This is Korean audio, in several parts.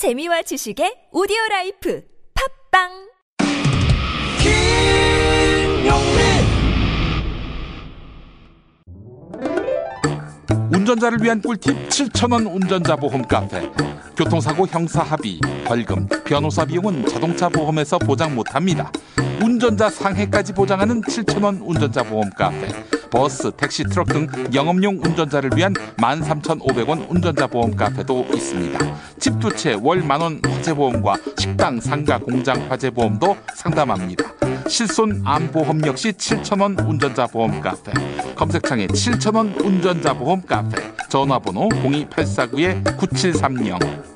재미와 지식의 오디오라이프 팝빵 운전자를 위한 꿀팁 7,000원 운전자 보험 카페. 교통사고 형사 합의, 벌금, 변호사 비용은 자동차 보험에서 보장 못합니다. 운전자 상해까지 보장하는 7,000원 운전자 보험 카페. 버스, 택시, 트럭 등 영업용 운전자를 위한 13,500원 운전자 보험 카페도 있습니다. 집 두 채 월 10,000원 화재보험과 식당, 상가, 공장 화재보험도 상담합니다. 실손 암보험 역시 7,000원 운전자 보험 카페. 검색창에 7,000원 운전자 보험 카페. 전화번호 02849-9730.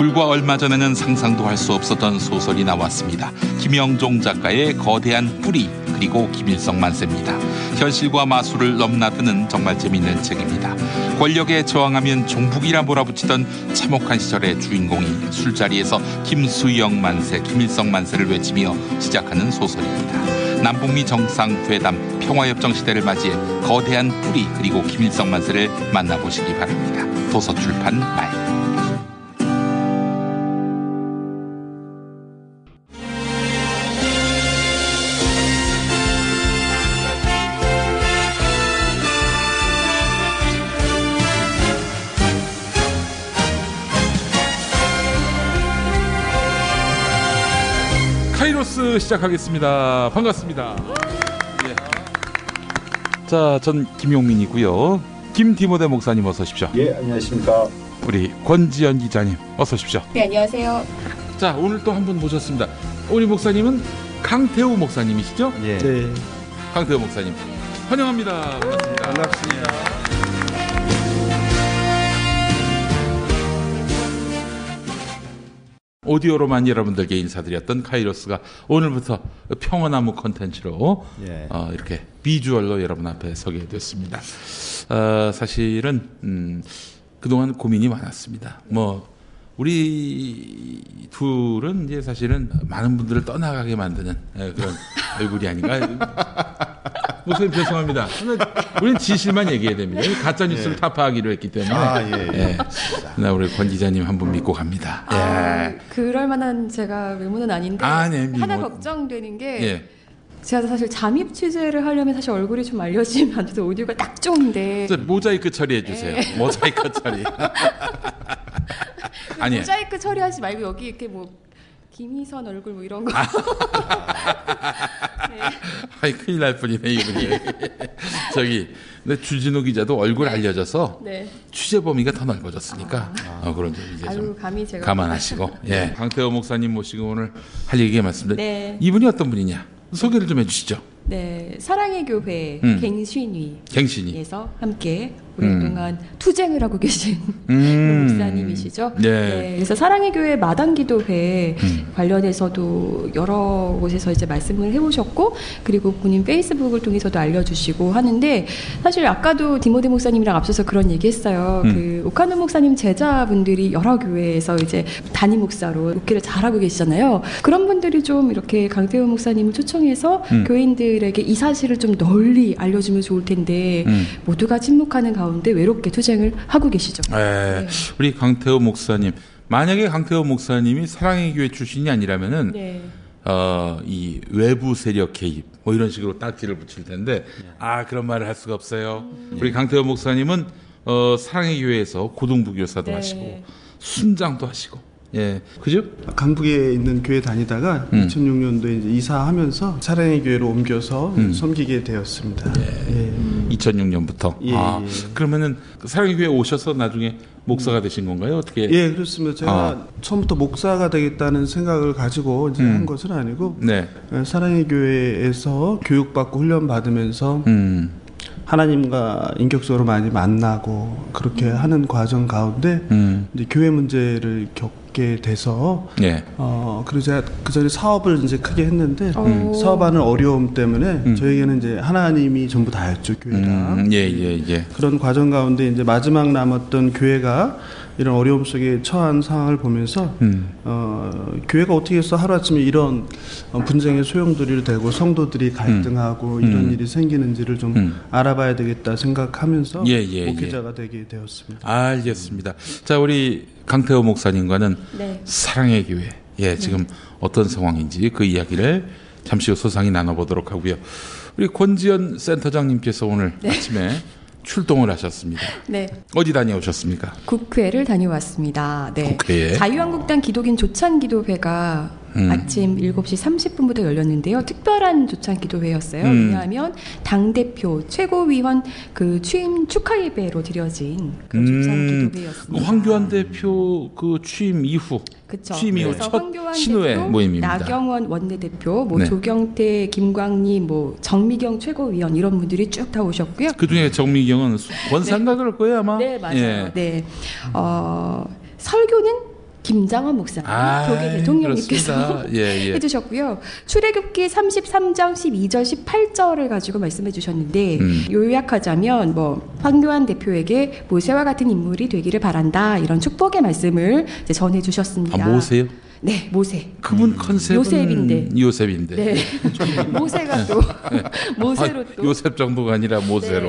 불과 얼마 전에는 상상도 할 수 없었던 소설이 나왔습니다. 김영종 작가의 거대한 뿌리, 그리고 김일성 만세입니다. 현실과 마술을 넘나드는 정말 재미있는 책입니다. 권력에 저항하면 종북이라 몰아붙이던 참혹한 시절의 주인공이 술자리에서 김수영 만세, 김일성 만세를 외치며 시작하는 소설입니다. 남북미 정상회담, 평화협정 시대를 맞이해 거대한 뿌리, 그리고 김일성 만세를 만나보시기 바랍니다. 도서출판 말. 카이로스 시작하겠습니다. 반갑습니다. 예. 자, 전 김용민이고요. 김디모데 목사님 어서 오십시오. 예, 안녕하십니까. 우리 권지연 기자님 어서 오십시오. 네, 안녕하세요. 자, 오늘 또 한 분 모셨습니다. 우리 목사님은 강태우 목사님이시죠? 예. 네. 강태우 목사님 환영합니다. 반갑습니다. 반갑습니다. 오디오로만 여러분들께 인사드렸던 카이로스가 오늘부터 평화나무 콘텐츠로 예. 이렇게 비주얼로 여러분 앞에 서게 됐습니다. 사실은 그동안 고민이 많았습니다. 뭐 우리 둘은 이제 사실은 많은 분들을 떠나가게 만드는 그런 얼굴이 아닌가. 목사님 죄송합니다. 우리는 진실만 얘기해야 됩니다. 가짜 뉴스를 예. 타파하기로 했기 때문에. 아, 예, 예. 예. 나 우리 권 기자님 한 분 믿고 갑니다. 아, 예. 그럴 만한 제가 외모는 아닌데 아, 네. 하나 걱정되는 게 예. 제가 사실 잠입 취재를 하려면 사실 얼굴이 좀 알려지면 안 돼서 오디오가 딱 좋은데. 모자이크 처리해 주세요. 예. 모자이크 처리. 아니. 모자이크 처리하지 말고 여기 이렇게 뭐. 김희선 얼굴 뭐 이런 거. 네. 아이 큰일 날 뻔이네 이분이. 저기 근데 주진우 기자도 얼굴 네. 알려져서 네. 취재 범위가 더 넓어졌으니까 그런 점 이제 좀 제가 감안하시고. 예, 강태호 목사님 모시고 오늘 할 얘기가 많습니다. 네. 이분이 어떤 분이냐 소개를 좀 해주시죠. 네, 사랑의교회 갱신위에서 함께 오랫동안 투쟁을 하고 계신 목사님이시죠. 네. 네, 그래서 사랑의교회 마당기도회 관련해서도 여러 곳에서 이제 말씀을 해오셨고, 그리고 본인 페이스북을 통해서도 알려주시고 하는데, 사실 아까도 디모데 목사님이랑 앞서서 그런 얘기했어요. 그 오카노 목사님 제자분들이 여러 교회에서 이제 단임 목사로 목회를 잘하고 계시잖아요. 그런 분들이 좀 이렇게 강태우 목사님을 초청해서 교인들 에게 이 사실을 좀 널리 알려주면 좋을 텐데 모두가 침묵하는 가운데 외롭게 투쟁을 하고 계시죠. 네. 우리 강태우 목사님, 만약에 강태우 목사님이 사랑의 교회 출신이 아니라면은 네. 이 외부 세력 개입 뭐 이런 식으로 딱지를 붙일 텐데 아 그런 말을 할 수가 없어요. 우리 강태우 목사님은 사랑의 교회에서 고등부 교사도 네. 하시고 순장도 하시고. 예, 그죠? 강북에 있는 교회 다니다가 2006년도에 이제 이사하면서 사랑의 교회로 옮겨서 섬기게 되었습니다. 예. 예. 2006년부터. 예. 아, 그러면은 사랑의 교회 오셔서 나중에 목사가 되신 건가요? 어떻게? 예, 그렇습니다. 제가 처음부터 목사가 되겠다는 생각을 가지고 이제 한 것은 아니고 네. 사랑의 교회에서 교육받고 훈련 받으면서. 하나님과 인격적으로 많이 만나고 그렇게 하는 과정 가운데 이제 교회 문제를 겪게 돼서 예. 그리고 제가 그 전에 사업을 이제 크게 했는데 사업하는 어려움 때문에 저에게는 이제 하나님이 전부 다였죠 교회랑 예, 예, 예. 그런 과정 가운데 이제 마지막 남았던 교회가 이런 어려움 속에 처한 상황을 보면서 교회가 어떻게 해서 하루아침에 이런 분쟁의 소용돌이를 대고 성도들이 갈등하고 이런 일이 생기는지를 좀 알아봐야 되겠다 생각하면서 목회자가 되게 되었습니다. 알겠습니다. 자, 우리 강태우 목사님과는 사랑의 교회 지금 어떤 상황인지 그 이야기를 잠시 후 소상히 나눠보도록 하고요. 우리 권지연 센터장님께서 오늘 아침에 출동을 하셨습니다. 어디 다녀오셨습니까? 국회를 다녀왔습니다. 국회에 자유한국당 기독인 조찬기도회가 아침 7시 30분부터 열렸는데요. 특별한 조찬기도회였어요. 왜냐하면 당대표 최고위원 그 취임 축하 예배로 드려진 그 조찬기도회였습니다. 황교안 대표 그 취임 이후 취임 이후 첫 신우회 모임입니다. 나경원 원내대표, 조경태, 김광림, 정미경 최고위원 이런 분들이 쭉 다 오셨고요. 그중에 정미경은 권사인가 그럴 거예요 아마. 설교는 김장환 목사님, 교계 대통령님께서 해주셨고요. 출애굽기 33장 12절 18절을 가지고 말씀해주셨는데 요약하자면 황교안 대표에게 모세와 같은 인물이 되기를 바란다 이런 축복의 말씀을 이제 전해주셨습니다. 모세요? 모세. 그분 컨셉은 요셉인데. 모세가 또 모세로 또 요셉 정부가 아니라 모세로.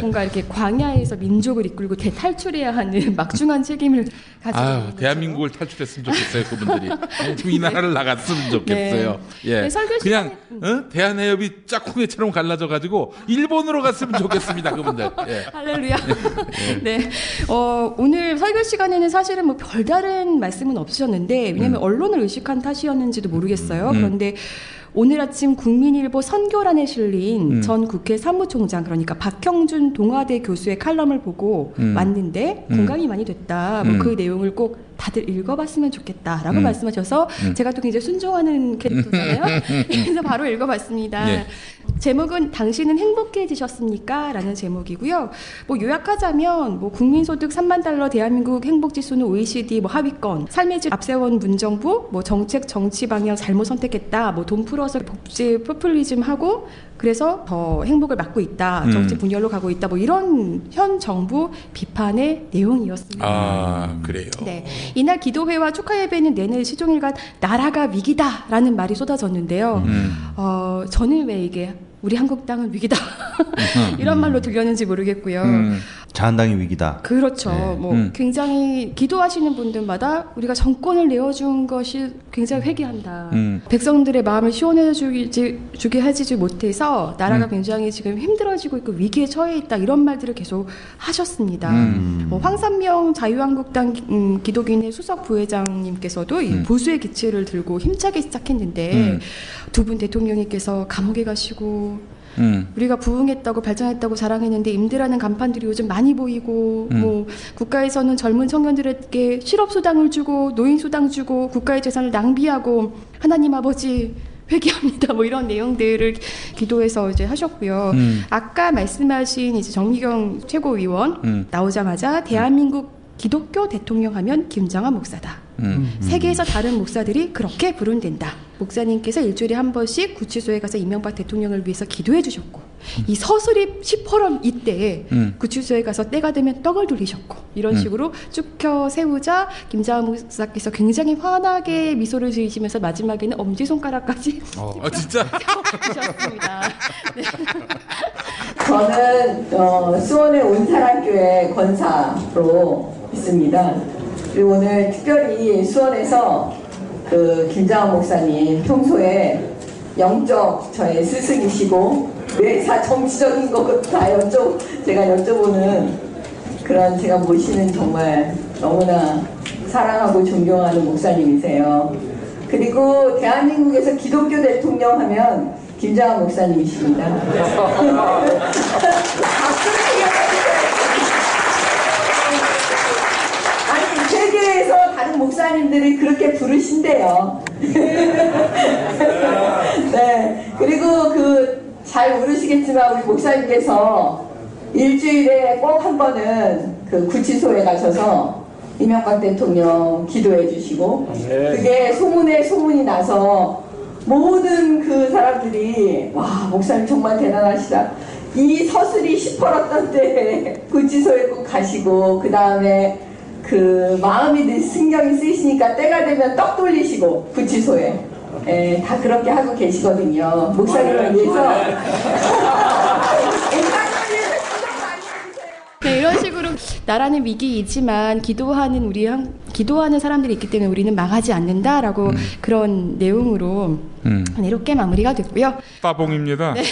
뭔가 이렇게 광야에서 민족을 이끌고 대탈출해야 하는 막중한 책임을 가지고. 대한민국을 탈출했으면 좋겠어요, 그분들이. 이 나라를 나갔으면 좋겠어요. 그냥 대한해협이 짝꿍해처럼 갈라져 가지고 일본으로 갔으면 좋겠습니다, 그분들. 할렐루야. 오늘 설교 시간에는 사실은 별다른 말씀은 없으셨는데 왜냐면 언론을 의식한 탓이었는지도 모르겠어요. 그런데 오늘 아침 국민일보 선교란에 실린 전 국회 사무총장 그러니까 박형준 동아대 교수의 칼럼을 보고 왔는데 공감이 많이 됐다. 그 내용을 꼭 다들 읽어봤으면 좋겠다라고 말씀하셔서 제가 또 굉장히 순종하는 캐릭터잖아요. 그래서 바로 읽어봤습니다. 제목은 당신은 행복해지셨습니까? 라는 제목이고요. 요약하자면 국민소득 3만 달러 대한민국 행복지수는 OECD 하위권, 삶의 질 앞세운 문정부, 정책 정치 방향 잘못 선택했다, 돈 풀어서 복지 포퓰리즘하고 그래서 더 행복을 막고 있다, 정치 분열로 가고 있다, 이런 현 정부 비판의 내용이었습니다. 그래요. 이날 기도회와 축하 예배는 내내 시종일관 나라가 위기다라는 말이 쏟아졌는데요. 저는 왜 이게 우리 한국당은 위기다 이런 말로 들렸는지 모르겠고요. 자한당이 위기다. 그렇죠. 굉장히 기도하시는 분들마다 우리가 정권을 내어준 것이 굉장히 회개한다. 백성들의 마음을 시원해주게 하지 못해서 나라가 굉장히 지금 힘들어지고 있고 위기에 처해 있다 이런 말들을 계속 하셨습니다. 황삼명 자유한국당 기독인회 수석 부회장님께서도 이 보수의 기치를 들고 힘차게 시작했는데 두 분 대통령님께서 감옥에 가시고 우리가 부흥했다고 발전했다고 자랑했는데 임대라는 간판들이 요즘 많이 보이고 국가에서는 젊은 청년들에게 실업수당을 주고 노인수당 주고 국가의 재산을 낭비하고 하나님 아버지 회개합니다 이런 내용들을 기도해서 이제 하셨고요. 아까 말씀하신 이제 정미경 최고위원 나오자마자 대한민국 기독교 대통령 하면 김장환 목사다. 세계에서 다른 목사들이 그렇게 부른댄다. 목사님께서 일주일에 한 번씩 구치소에 가서 이명박 대통령을 위해서 기도해 주셨고 이 서수립 시퍼럼 이때에 구치소에 가서 때가 되면 떡을 돌리셨고 이런 식으로 쭉 켜세우자 김장환 목사께서 굉장히 환하게 미소를 지으시면서 마지막에는 엄지손가락까지 진짜? 펴주셨습니다. 저는 수원의 온사랑교회 권사로 있습니다. 그리고 오늘 특별히 수원에서 김장환 목사님 평소에 영적 저의 스승이시고 매사 정치적인 것 다 제가 여쭤보는 그런 제가 모시는 정말 너무나 사랑하고 존경하는 목사님이세요. 그리고 대한민국에서 기독교 대통령 하면 김장환 목사님이십니다. 아니 세계에서 다른 목사님들이 그렇게 부르신대요. 그리고 잘 모르시겠지만 우리 목사님께서 일주일에 꼭 한 번은 구치소에 가셔서 이명박 대통령 기도해 주시고 그게 소문에 소문이 나서 모든 사람들이 와 목사님 정말 대단하시다. 이 서술이 시퍼렀던 때 구치소에 꼭 가시고 그 다음에 그 마음이 신경이 쓰이시니까 때가 되면 떡 돌리시고 구치소에 예, 다 그렇게 하고 계시거든요. 목사님을 위해서. 네, 이런 식으로 나라는 위기이지만 기도하는 기도하는 사람들이 있기 때문에 우리는 망하지 않는다라고 그런 내용으로 이렇게 마무리가 됐고요. 따봉입니다. 네.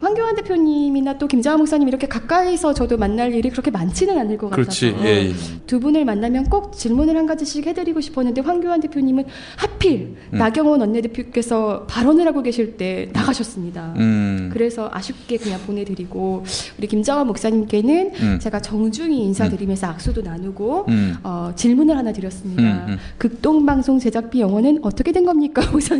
황교안 대표님이나 또 김장환 목사님 이렇게 가까이서 저도 만날 일이 그렇게 많지는 않을 것 같아서 예. 두 분을 만나면 꼭 질문을 한 가지씩 해드리고 싶었는데 황교안 대표님은 하필 나경원 원내대표께서 발언을 하고 계실 때 나가셨습니다. 그래서 아쉽게 그냥 보내드리고 우리 김장환 목사님께는 제가 정중히 인사드리면서 악수도 나누고 질문을 하나 드렸습니다. 극동방송 제작비 영원은 어떻게 된 겁니까, 목사님?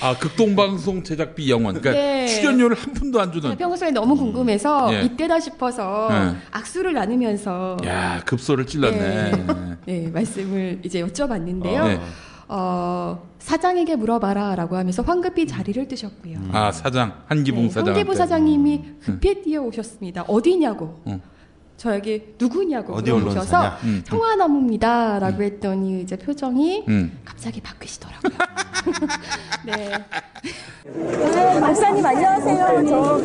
아, 극동방송 제작비 영원. 그러니까 네. 출연료를 한 푼도 안 주는. 평소에 너무 궁금해서 예. 이때다 싶어서 악수를 나누면서. 야, 급소를 찔렀네. 네, 네 말씀을 이제 여쭤봤는데요. 네. 사장에게 물어봐라라고 하면서 황급히 자리를 뜨셨고요. 아, 사장 한기붕 네, 사장. 한기붕 사장님이 급히 뛰어오셨습니다. 어디냐고. 저에게 누구냐고 물어보셔서 평화나무입니다라고 했더니 이제 표정이 갑자기 바뀌시더라고요. 네. 박사님 안녕하세요. 저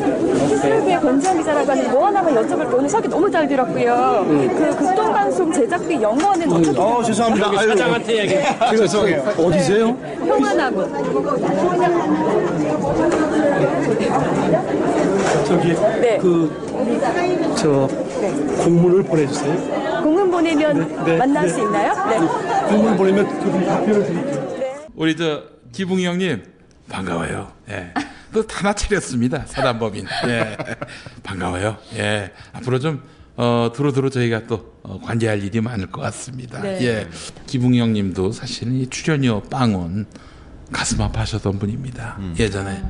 신우회 권지연 기자라고 하는데 뭐 하나만 여쭤볼게요. 오늘 소개 너무 잘 들었고요. 그 극동방송 제작비 영어는 어떻게 죄송합니다. 사장한테 얘기해. 죄송해요. 어디세요? 네. 평화나무. 저기 네. 공문을 보내주세요. 공문 보내면 네, 만날 수 있나요? 네. 공문 보내면 그분 답변을 드릴게요. 네. 우리 기붕이 형님 반가워요. 예. 또 하나 차렸습니다. 사단법인. 예. 반가워요. 예. 앞으로 좀 두루두루 저희가 또 관제할 일이 많을 것 같습니다. 네. 예. 기붕이 형님도 사실은 이 출연료 빵은 가슴 아파하셨던 분입니다. 예전에.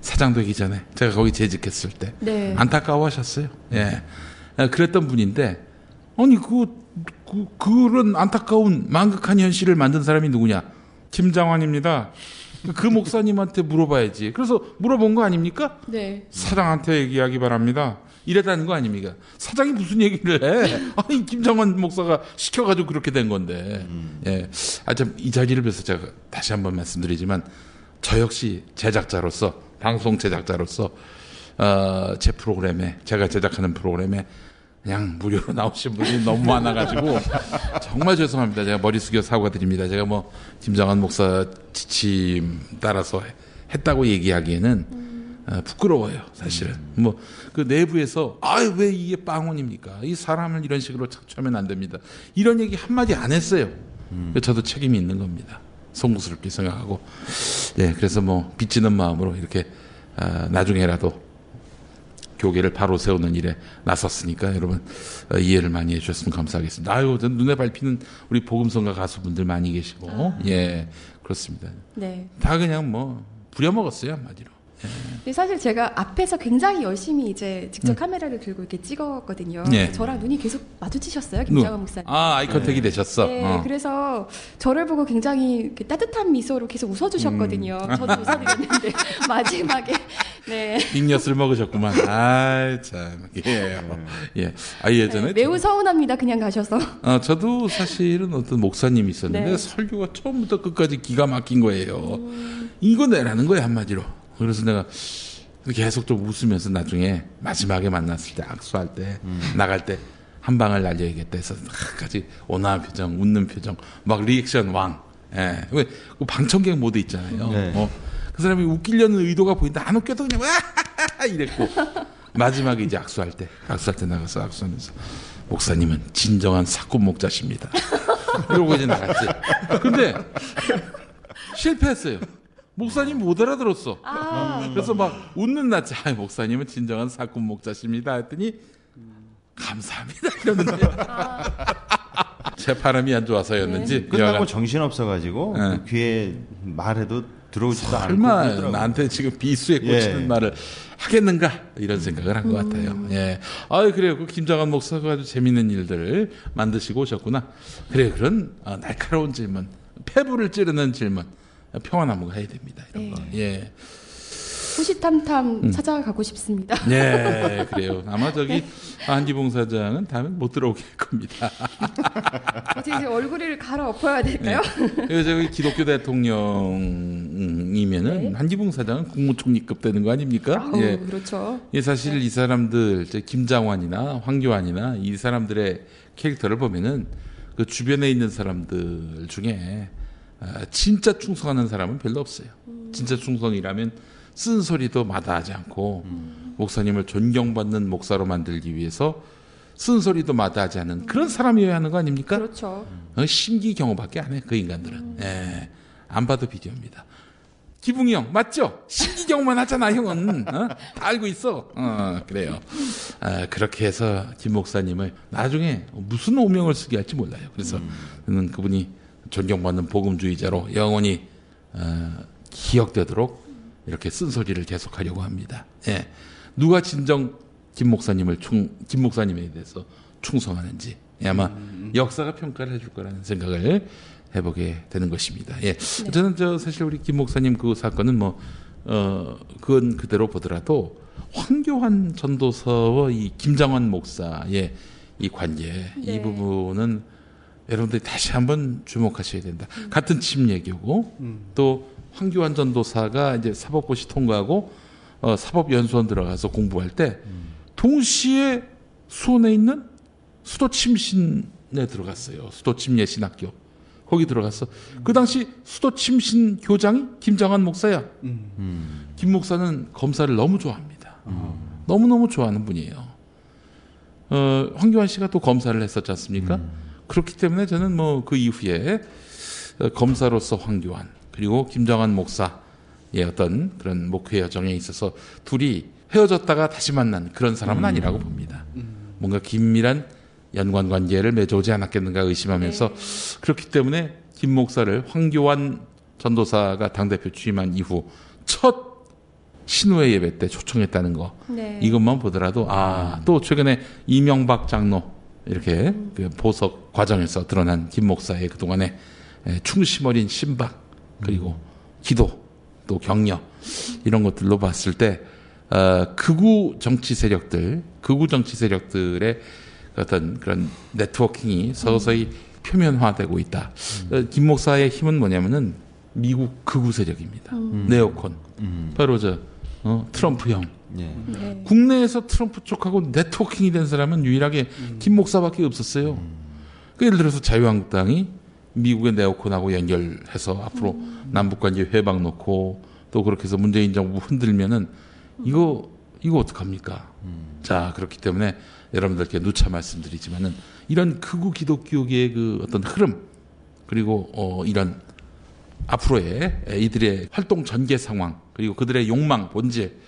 사장 되기 전에 제가 거기 재직했을 때 네. 안타까워하셨어요. 예, 그랬던 분인데 아니 그런 안타까운 망극한 현실을 만든 사람이 누구냐? 김장환입니다. 그 목사님한테 물어봐야지. 그래서 물어본 거 아닙니까? 네. 사장한테 얘기하기 바랍니다. 이랬다는 거 아닙니까? 사장이 무슨 얘기를 해? 아니 김장환 목사가 시켜가지고 그렇게 된 건데. 예, 아 참 이 자리를 위해서 제가 다시 한번 말씀드리지만 저 역시 제작자로서. 방송 제작자로서 제 프로그램에 제가 제작하는 프로그램에 그냥 무료로 나오신 분이 너무 많아가지고 정말 죄송합니다. 제가 머리 숙여 사과드립니다. 제가 뭐 김장환 목사 지침 따라서 했다고 얘기하기에는 부끄러워요. 사실은 뭐 그 내부에서 아유 왜 이게 빵원입니까? 이 사람을 이런 식으로 착취하면 안 됩니다. 이런 얘기 한마디 안 했어요. 저도 책임이 있는 겁니다. 송구스럽게 생각하고 네, 그래서 뭐 빚지는 마음으로 이렇게 나중에라도 교계를 바로 세우는 일에 나섰으니까 여러분 이해를 많이 해주셨으면 감사하겠습니다. 아유 눈에 밟히는 우리 복음성가 가수분들 많이 계시고 예 그렇습니다. 네. 다 그냥 뭐 부려먹었어요 한마디로. 네, 사실 제가 앞에서 굉장히 열심히 이제 직접 카메라를 들고 이렇게 찍었거든요. 네. 저랑 눈이 계속 마주치셨어요, 김장환 목사님. 아, 아이컨택이 네. 되셨어. 네, 그래서 저를 보고 굉장히 이렇게 따뜻한 미소로 계속 웃어주셨거든요. 저도 웃어드렸는데 마지막에 네. 빅엿을 먹으셨구만. 아, 참. 예, 예. 아 예전에 네, 매우 서운합니다. 그냥 가셔서. 아, 저도 사실은 어떤 목사님이 있었는데 네. 설교가 처음부터 끝까지 기가 막힌 거예요. 이거 내라는 거예요 한마디로. 그래서 내가 계속 좀 웃으면서 나중에 마지막에 만났을 때 악수할 때 나갈 때 한 방을 날려야겠다 해서 까지 온화한 표정 웃는 표정 막 리액션 왕 예. 왜 방청객 모드 있잖아요 네. 그 사람이 웃기려는 의도가 보인다 안 웃겨도 그냥 와 이랬고 마지막에 이제 악수할 때 나가서 악수하면서 목사님은 진정한 사꾼 목자십니다 이러고 이제 나갔지 근데 실패했어요 목사님 못 알아들었어. 아. 그래서 막 웃는 낯이 아, 목사님은 진정한 사꾼 목자십니다. 했더니 감사합니다. 이러는데 아. 제 발음이 안 좋아서였는지 네. 끝나고 정신 없어가지고 네. 그 귀에 말해도 들어오지도 않고 설마 나한테 지금 비수에 꽂히는 예. 말을 하겠는가 이런 생각을 한 것 같아요. 예, 아 그래요. 그 김장환 목사가 아주 재밌는 일들을 만드시고 오셨구나. 그래요. 그런 날카로운 질문, 패부를 찌르는 질문. 평화나무가 해야 됩니다. 이런 네. 거. 예. 호시탐탐 찾아가고 싶습니다. 네, 그래요. 아마 저기 한기붕 사장은 다음에 못 들어오게 할 겁니다. 이제 얼굴을 갈아엎어야 될까요? 네. 그래서 저기 기독교 대통령이면은 네? 한기붕 사장은 국무총리급 되는 거 아닙니까? 아우, 예, 그렇죠. 예, 사실 네. 이 사람들, 김장환이나 황교안이나 이 사람들의 캐릭터를 보면은 그 주변에 있는 사람들 중에 진짜 충성하는 사람은 별로 없어요. 진짜 충성이라면 쓴소리도 마다하지 않고 목사님을 존경받는 목사로 만들기 위해서 쓴소리도 마다하지 않은 그런 사람이어야 하는 거 아닙니까? 그렇죠. 신기경호밖에 안 해, 그 인간들은. 예, 안 봐도 비디오입니다. 기붕이 형 맞죠? 신기경호만 하잖아 형은. 어? 다 알고 있어. 그래요. 그렇게 해서 김 목사님을 나중에 무슨 오명을 쓰게 할지 몰라요. 그래서 저는 그분이 존경받는 복음주의자로 영원히 기억되도록 이렇게 쓴소리를 계속하려고 합니다. 예. 누가 진정 김 목사님에 대해서 충성하는지 아마 역사가 평가를 해줄 거라는 생각을 해보게 되는 것입니다. 예. 네. 저는 사실 우리 김 목사님 그 사건은 뭐 그건 그대로 보더라도 황교안 전도사와 이 김장환 목사의 이 관계, 네. 이 부분은 여러분들이 다시 한번 주목하셔야 된다. 같은 침례교고 또 황교안 전도사가 이제 사법고시 통과하고 사법연수원 들어가서 공부할 때 동시에 수원에 있는 수도침신에 들어갔어요. 수도침례신학교 거기 들어갔어. 그 당시 수도침신 교장이 김장환 목사야. 김 목사는 검사를 너무 좋아합니다. 너무너무 좋아하는 분이에요. 황교안 씨가 또 검사를 했었지 않습니까? 그렇기 때문에 저는 뭐 그 이후에 검사로서 황교안 그리고 김장환 목사의 어떤 그런 목회 여정에 있어서 둘이 헤어졌다가 다시 만난 그런 사람은 아니라고 봅니다. 뭔가 긴밀한 연관관계를 맺어오지 않았겠는가 의심하면서 네. 그렇기 때문에 김 목사를 황교안 전도사가 당대표 취임한 이후 첫 신우회 예배 때 초청했다는 거 네. 이것만 보더라도 또 최근에 이명박 장로 이렇게 그 보석 과정에서 드러난 김 목사의 그동안의 충심 어린 신박 그리고 기도 또 격려 이런 것들로 봤을 때 극우 정치 세력들의 어떤 그런 네트워킹이 서서히 표면화되고 있다. 김 목사의 힘은 뭐냐면은 미국 극우 세력입니다. 네오콘 바로 트럼프 형. 네. 국내에서 트럼프 쪽하고 네트워킹이 된 사람은 유일하게 김 목사밖에 없었어요. 그 예를 들어서 자유한국당이 미국의 네오콘하고 연결해서 앞으로 남북관계 회방 놓고 또 그렇게 해서 문재인 정부 흔들면은 이거 어떡합니까? 자, 그렇기 때문에 여러분들께 누차 말씀드리지만은 이런 극우 기독교계의 그 어떤 흐름 그리고 이런 앞으로의 이들의 활동 전개 상황 그리고 그들의 욕망 본질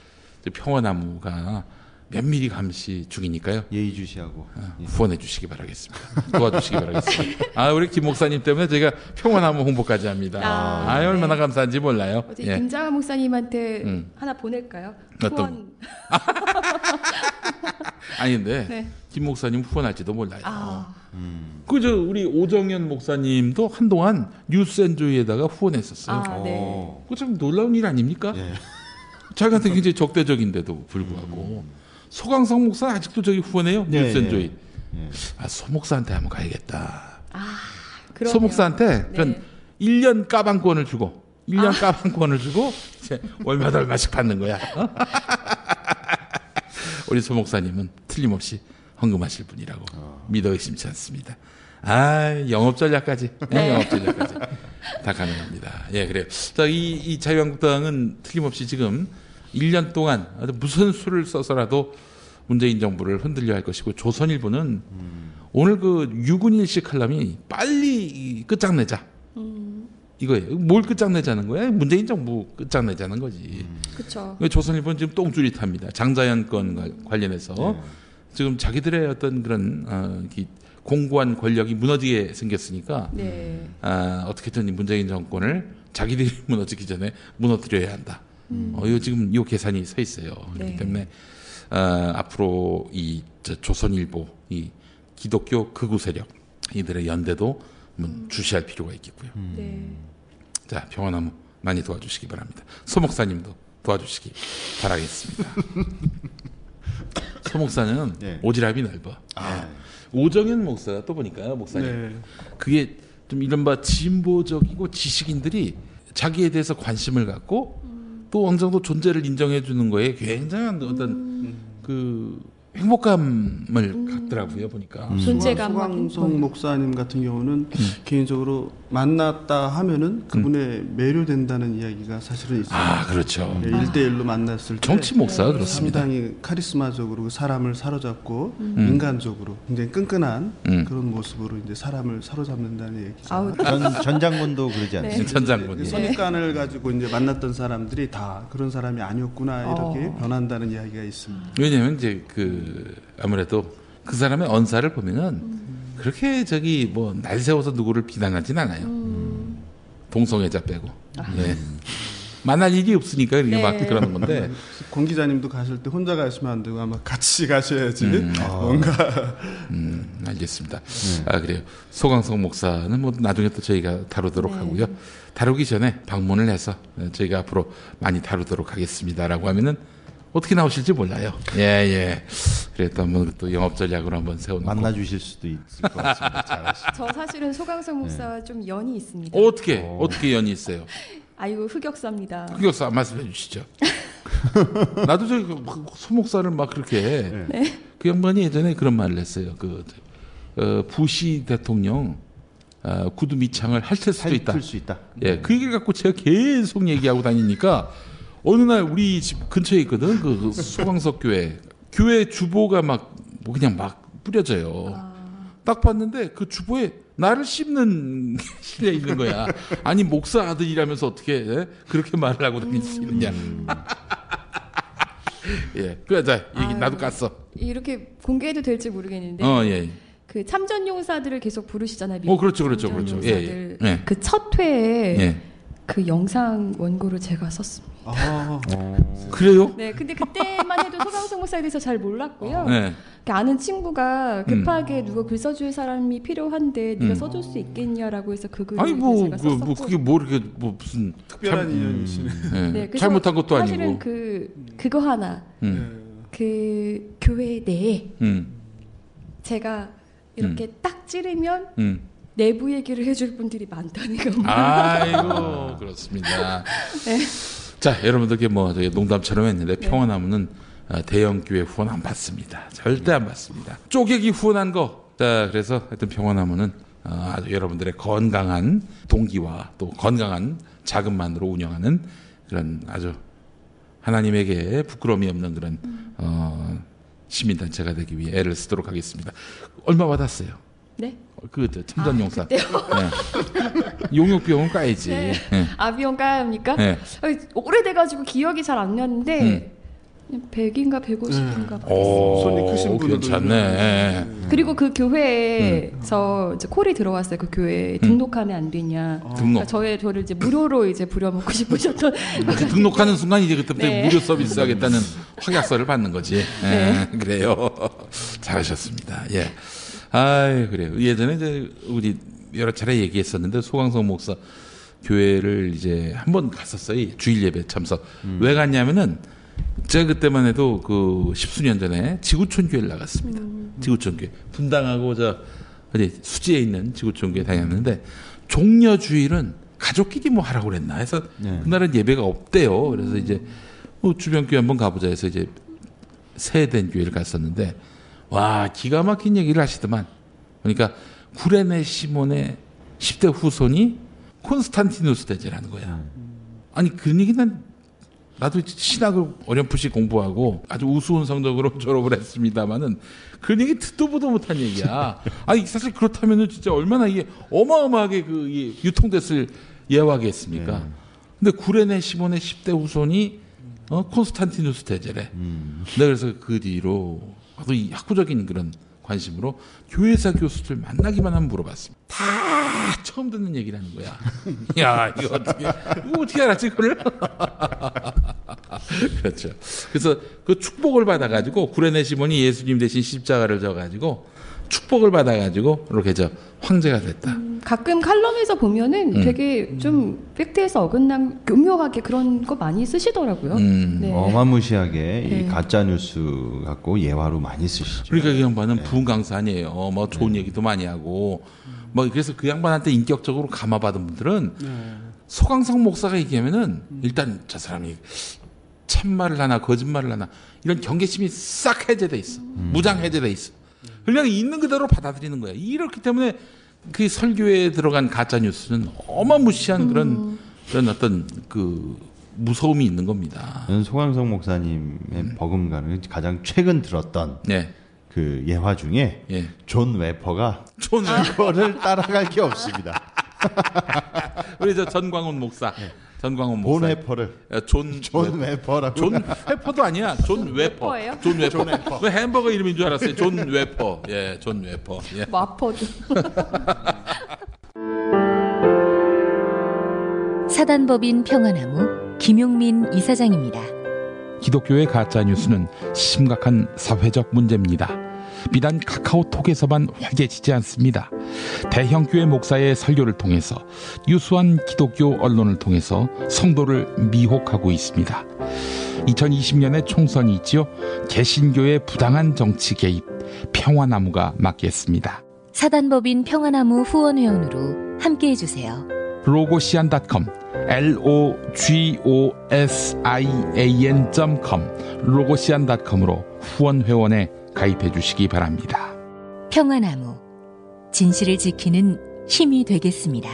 평화나무가 면밀히 감시 중이니까요. 예의주시하고 후원해 주시기 바라겠습니다. 도와주시기 바라겠습니다. 우리 김 목사님 때문에 저희가 평화나무 홍보까지 합니다. 네. 얼마나 감사한지 몰라요. 어제 김장환 목사님한테 하나 보낼까요? 후원. 아닌데 네. 김 목사님 후원할지도 몰라요. 그저 우리 오정현 목사님도 한동안 뉴스앤조이에다가 후원했었어요. 네. 그거 참 놀라운 일 아닙니까? 네. 자기한테 굉장히 적대적인데도 불구하고 소강석 목사 아직도 저기 후원해요. 네, 뉴스앤조이. 네. 소 목사한테 한번 가야겠다. 그러네요. 소 목사한테 네. 그런 1년 까방권을 주고 1년 까방권을 주고 이제 월마다 얼마씩 받는 거야. 우리 소 목사님은 틀림없이 헌금하실 분이라고 믿어 의심치 않습니다. 영업전략까지. 네. 영업전략까지. 다 가능합니다. 예, 그래요. 자, 이 자유한국당은 틀림없이 지금 1년 동안 무슨 수를 써서라도 문재인 정부를 흔들려 할 것이고, 조선일보는 오늘 그 유근일씨 칼럼이 빨리 끝장내자. 이거예요. 뭘 끝장내자는 거야? 문재인 정부 끝장내자는 거지. 그쵸. 조선일보는 지금 똥줄이 탑니다. 장자연 건 관련해서. 네. 지금 자기들의 어떤 그런, 공고한 권력이 무너지게 생겼으니까 네. 어떻게든 문재인 정권을 자기들이 무너지기 전에 무너뜨려야 한다. 지금 이 계산이 서 있어요. 네. 그렇기 때문에 앞으로 이 조선일보 이 기독교 극우 세력 이들의 연대도 주시할 필요가 있겠고요. 네. 자, 평화나무 많이 도와주시기 바랍니다. 소 목사님도 도와주시기 바라겠습니다. 서 목사는 네. 오지랖이 넓어. 아. 오정현 목사가 또 보니까요, 목사님. 네. 그게 좀 이른바 진보적이고 지식인들이 자기에 대해서 관심을 갖고 또 어느 정도 존재를 인정해 주는 거에 굉장한 어떤 그 행복감을 갖더라고요, 보니까. 존재감. 소강석 목사님 같은 경우는 개인적으로 만났다 하면은 그분에 매료된다는 이야기가 사실은 있어요. 아, 그렇죠. 1대1로 만났을 때. 정치 목사가 그렇습니다. 상당히 카리스마적으로 사람을 사로잡고 인간적으로 굉장히 끈끈한 그런 모습으로 이제 사람을 사로잡는다는 얘기죠. 전 장군도 그러지 않습니까? 네. 전 장군. 선입관을 가지고 이제 만났던 사람들이 다 그런 사람이 아니었구나 이렇게 변한다는 이야기가 있습니다. 왜냐하면 이제 그 아무래도 그 사람의 언사를 보면은 그렇게 저기 뭐 날 세워서 누구를 비난하진 않아요. 동성애자 빼고. 아. 네. 만날 일이 없으니까 이렇게 네. 막 그러는 건데. 권 기자님도 가실 때 혼자 가시면 안 되고 아마 같이 가셔야지 뭔가. 알겠습니다. 아 그래요. 소강석 목사는 뭐 나중에 또 저희가 다루도록 네. 하고요. 다루기 전에 방문을 해서 저희가 앞으로 많이 다루도록 하겠습니다라고 하면은. 어떻게 나오실지 몰라요. 예, 예. 그래도 한번 또 영업 전략으로 한번 세우는 만나 주실 수도 있을 것 같습니다. 잘하시죠. 저 사실은 소강석 목사와 네. 좀 연이 있습니다. 어떻게 연이 있어요? 아이고 흑역사입니다. 흑역사 말씀해 주시죠. 나도 저기 소 목사를 막 그렇게 네. 그 양반이 예전에 그런 말을 했어요. 그 부시 대통령 구두 밑창을 핥을 수도 있다. 핥을 수 있다. 예, 그 얘기를 갖고 제가 계속 얘기하고 다니니까. 어느 날 우리 집 근처에 있거든. 그 소강석 교회 주보가 막 뭐 그냥 막 뿌려져요. 아... 딱 봤는데 그 주보에 나를 씹는 실에 있는 거야. 아니 목사 아들이라면서 어떻게 예? 그렇게 말을 하고 다닐 수 있느냐. 예, 그래 자 얘기 나도 깠어. 이렇게 공개해도 될지 모르겠는데. 예. 그 참전용사들을 계속 부르시잖아요. 그렇죠. 예. 그 첫 회에. 예. 그 영상 원고를 제가 썼습니다. 아, 그래요? 네, 근데 그때만 해도 소강석 목사에 대해서 잘 몰랐고요. 네. 아는 친구가 급하게 누구 글 써줄 사람이 필요한데 네가 써줄 수 있겠냐라고 해서 그 글을 제가 썼고. 그게 뭐 이렇게 뭐 무슨 특별한 인연이시네. 네, 잘못한 것도 아니고. 사실은 그거 하나 그 교회 내에 제가 이렇게 딱 찌르면. 내부 얘기를 해줄 분들이 많다는 겁니다. 아이고 그렇습니다. 네. 자 여러분들께 뭐 농담처럼 했는데 네. 평화나무는 대형교회 후원 안 받습니다. 절대 안 받습니다. 쪼개기 후원한 거. 자 그래서 하여튼 평화나무는 아주 여러분들의 건강한 동기와 또 건강한 자금만으로 운영하는 그런 아주 하나님에게 부끄러움이 없는 그런 시민단체가 되기 위해 애를 쓰도록 하겠습니다. 얼마 받았어요? 네? 그 참전용사 네. 용역비용은 까야지. 네. 네. 아 비용 까야 합니까? 네. 오래돼가지고 기억이 잘 안 나는데 100인가 150인가 받았어요. 손이 크신 분도 괜찮네. 그리고 그 교회에서 이제 콜이 들어왔어요. 그 교회에 등록하면 안 되냐. 그러니까 저를 이제 무료로 이제 부려먹고 싶으셨던. 등록하는 순간 이제 그때부터 네. 무료 서비스 하겠다는 확약서를 받는 거지. 네. 네. 그래요. 잘하셨습니다. 예. 아이 그래요. 예전에 이제 우리 여러 차례 얘기했었는데 소강석 목사 교회를 이제 한번 갔었어요. 주일 예배 참석. 왜 갔냐면은 제가 그때만 해도 그 10수년 전에 지구촌교회를 나갔습니다. 지구촌교회 분당하고 저 어디 수지에 있는 지구촌교회 다녔는데 종려 주일은 가족끼리 뭐 하라고 그랬나 해서 그날은 예배가 없대요. 그래서 이제 뭐 주변 교회 한번 가보자 해서 이제 새해된 교회를 갔었는데. 와 기가 막힌 얘기를 하시더만. 그러니까 구레네 시몬의 10대 후손이 콘스탄티누스 대제라는 거야. 아니 그 얘기는 나도 신학을 어렴풋이 공부하고 아주 우수한 성적으로 졸업을 했습니다마는 그런 얘기 듣도 보도 못한 얘기야. 아니 사실 그렇다면은 진짜 얼마나 이게 어마어마하게 그 유통됐을 예화겠습니까. 근데 구레네 시몬의 10대 후손이 콘스탄티누스 대제래. 내가 그래서 그 뒤로 이 학구적인 그런 관심으로 교회사 교수들 만나기만 하면 물어봤습니다. 다 처음 듣는 얘기라는 거야. 야 이거 어떻게 알았지 그걸? 그렇죠. 그래서 그 축복을 받아가지고 구레네 시몬이 예수님 대신 십자가를 져가지고 축복을 받아가지고 이렇게 저 황제가 됐다. 가끔 칼럼에서 보면은 되게 좀 팩트에서 어긋난 교묘하게 그런 거 많이 쓰시더라고요. 네. 어마무시하게 네. 이 가짜 뉴스 갖고 예화로 많이 쓰시죠. 그러니까 이 양반은 네. 부흥 강사 아니에요. 뭐 좋은 네. 얘기도 많이 하고 뭐 그래서 그 양반한테 인격적으로 감화받은 분들은 네. 소강석 목사가 얘기하면은 일단 저 사람이 참말을 하나 거짓말을 하나 이런 경계심이 싹 해제돼 있어. 무장 해제돼 있어. 그냥 있는 그대로 받아들이는 거야. 이렇기 때문에 그 설교에 들어간 가짜 뉴스는 어마무시한 그런 어떤 그 무서움이 있는 겁니다. 저는 소강석 목사님의 버금가는 가장 최근 들었던 네. 그 예화 중에 예. 존 웨퍼가 그거를 따라갈 게 없습니다. 우리 저 전광훈 목사. 네. 전광훈 목사. 존 웨퍼라고. 존 웨퍼도 아니야. 존 웨퍼. 존 웨퍼. 왜 햄버거 이름인 줄 알았어요. 존 웨퍼. 예, 존 웨퍼. 예. 마퍼도. 사단법인 평화나무 김용민 이사장입니다. 기독교의 가짜 뉴스는 심각한 사회적 문제입니다. 비단 카카오톡에서만 화제지지 않습니다. 대형교회 목사의 설교를 통해서 유수한 기독교 언론을 통해서 성도를 미혹하고 있습니다. 2020년에 총선이 있지요. 개신교의 부당한 정치 개입, 평화나무가 막겠습니다. 사단법인 평화나무 후원회원으로 함께해 주세요. 로고시안닷컴 logosian.com 로고시안닷컴으로 후원회원에 가입해 주시기 바랍니다. 평화나무, 진실을 지키는 힘이 되겠습니다.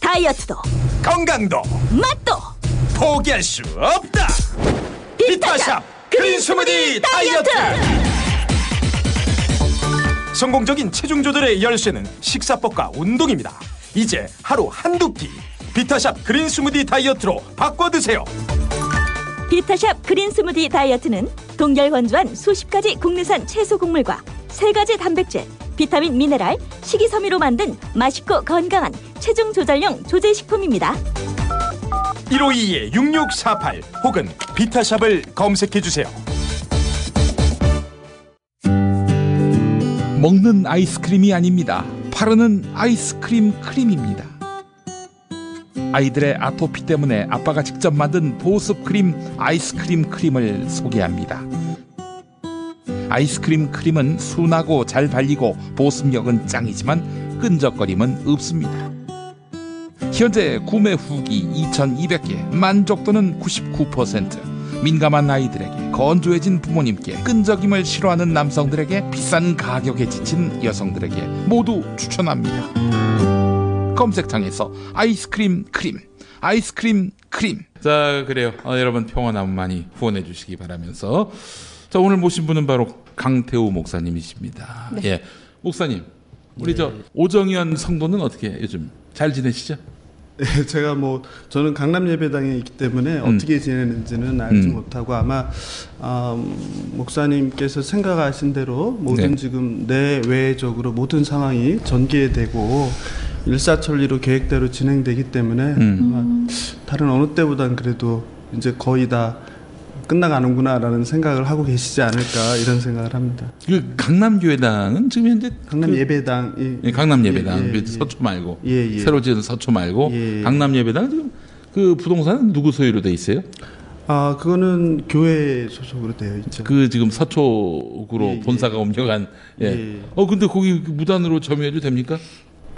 다이어트도 건강도 맛도 포기할 수 없다. 비타샵 그린스무디 다이어트. 성공적인 체중 조절의 열쇠는 식사법과 운동입니다. 이제 하루 한두 끼 비타샵 그린스무디 다이어트로 바꿔드세요. 비타샵 그린스무디 다이어트는 동결 건조한 수십 가지 국내산 채소 곡물과 3가지 단백질, 비타민, 미네랄, 식이섬유로 만든 맛있고 건강한 체중 조절용 조제식품입니다. 1522-6648 혹은 비타샵을 검색해주세요. 먹는 아이스크림이 아닙니다. 바르는 아이스크림 크림입니다. 아이들의 아토피 때문에 아빠가 직접 만든 보습크림 아이스크림 크림을 소개합니다. 아이스크림 크림은 순하고 잘 발리고 보습력은 짱이지만 끈적거림은 없습니다. 현재 구매 후기 2200개, 만족도는 99%. 민감한 아이들에게, 건조해진 부모님께, 끈적임을 싫어하는 남성들에게, 비싼 가격에 지친 여성들에게 모두 추천합니다. 검색창에서 아이스크림 크림, 아이스크림 크림. 자, 그래요. 여러분 평화나무 많이 후원해 주시기 바라면서 자, 오늘 모신 분은 바로 강태우 목사님이십니다. 네. 예. 목사님, 우리 네. 저 오정현 성도는 어떻게 요즘 잘 지내시죠? 네, 제가 뭐 저는 강남 예배당에 있기 때문에 어떻게 지내는지는 알지 못하고 아마 목사님께서 생각하신 대로 모든 네. 지금 내외적으로 모든 상황이 전개되고 일사천리로 계획대로 진행되기 때문에 아마 다른 어느 때보단 그래도 이제 거의 다 끝나가는구나라는 생각을 하고 계시지 않을까 이런 생각을 합니다. 그 강남교회당은 지금 현재 강남 예배당, 예, 강남 예배당 예, 예, 서초 말고 예, 예. 새로 지은 서초 말고 예, 예. 강남 예배당 지금 그 부동산은 누구 소유로 돼 있어요? 아, 그거는 교회 소속으로 되어 있죠. 그 지금 서초구로 예, 예. 본사가 옮겨간. 예. 예. 근데 거기 무단으로 점유해도 됩니까?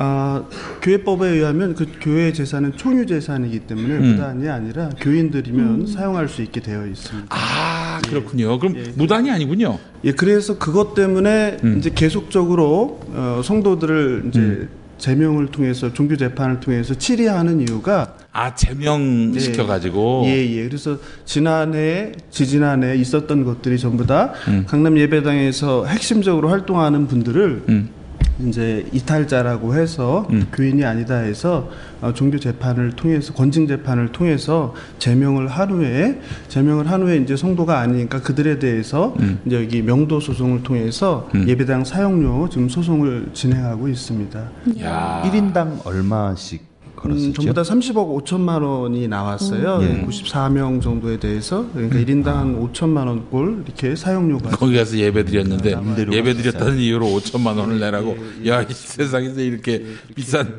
아, 교회법에 의하면 그 교회 재산은 총유 재산이기 때문에 무단이 아니라 교인들이면 사용할 수 있게 되어 있습니다. 아, 그렇군요. 예. 그럼 예. 무단이 아니군요. 예, 그래서 그것 때문에 이제 계속적으로 성도들을 이제 제명을 통해서 종교 재판을 통해서 치리하는 이유가 아, 제명 시켜 가지고 예, 예. 그래서 지난해, 지지난해 있었던 것들이 전부 다 강남 예배당에서 핵심적으로 활동하는 분들을 이제 이탈자라고 해서 교인이 아니다 해서 종교 재판을 통해서 권징 재판을 통해서 제명을 한 후에 이제 성도가 아니니까 그들에 대해서 이제 여기 명도 소송을 통해서 예배당 사용료 지금 소송을 진행하고 있습니다. 야. 1인당 얼마씩 걸었었죠. 전부 다 30억 5천만 원이 나왔어요. 94명 정도에 대해서 그러니까 1인당 5천만 원꼴 이렇게 사용료가 거기 가서 예배드렸는데 예배드렸다는 이유로 5천만 원을 내라고. 야, 이 세상에서 이렇게 비싼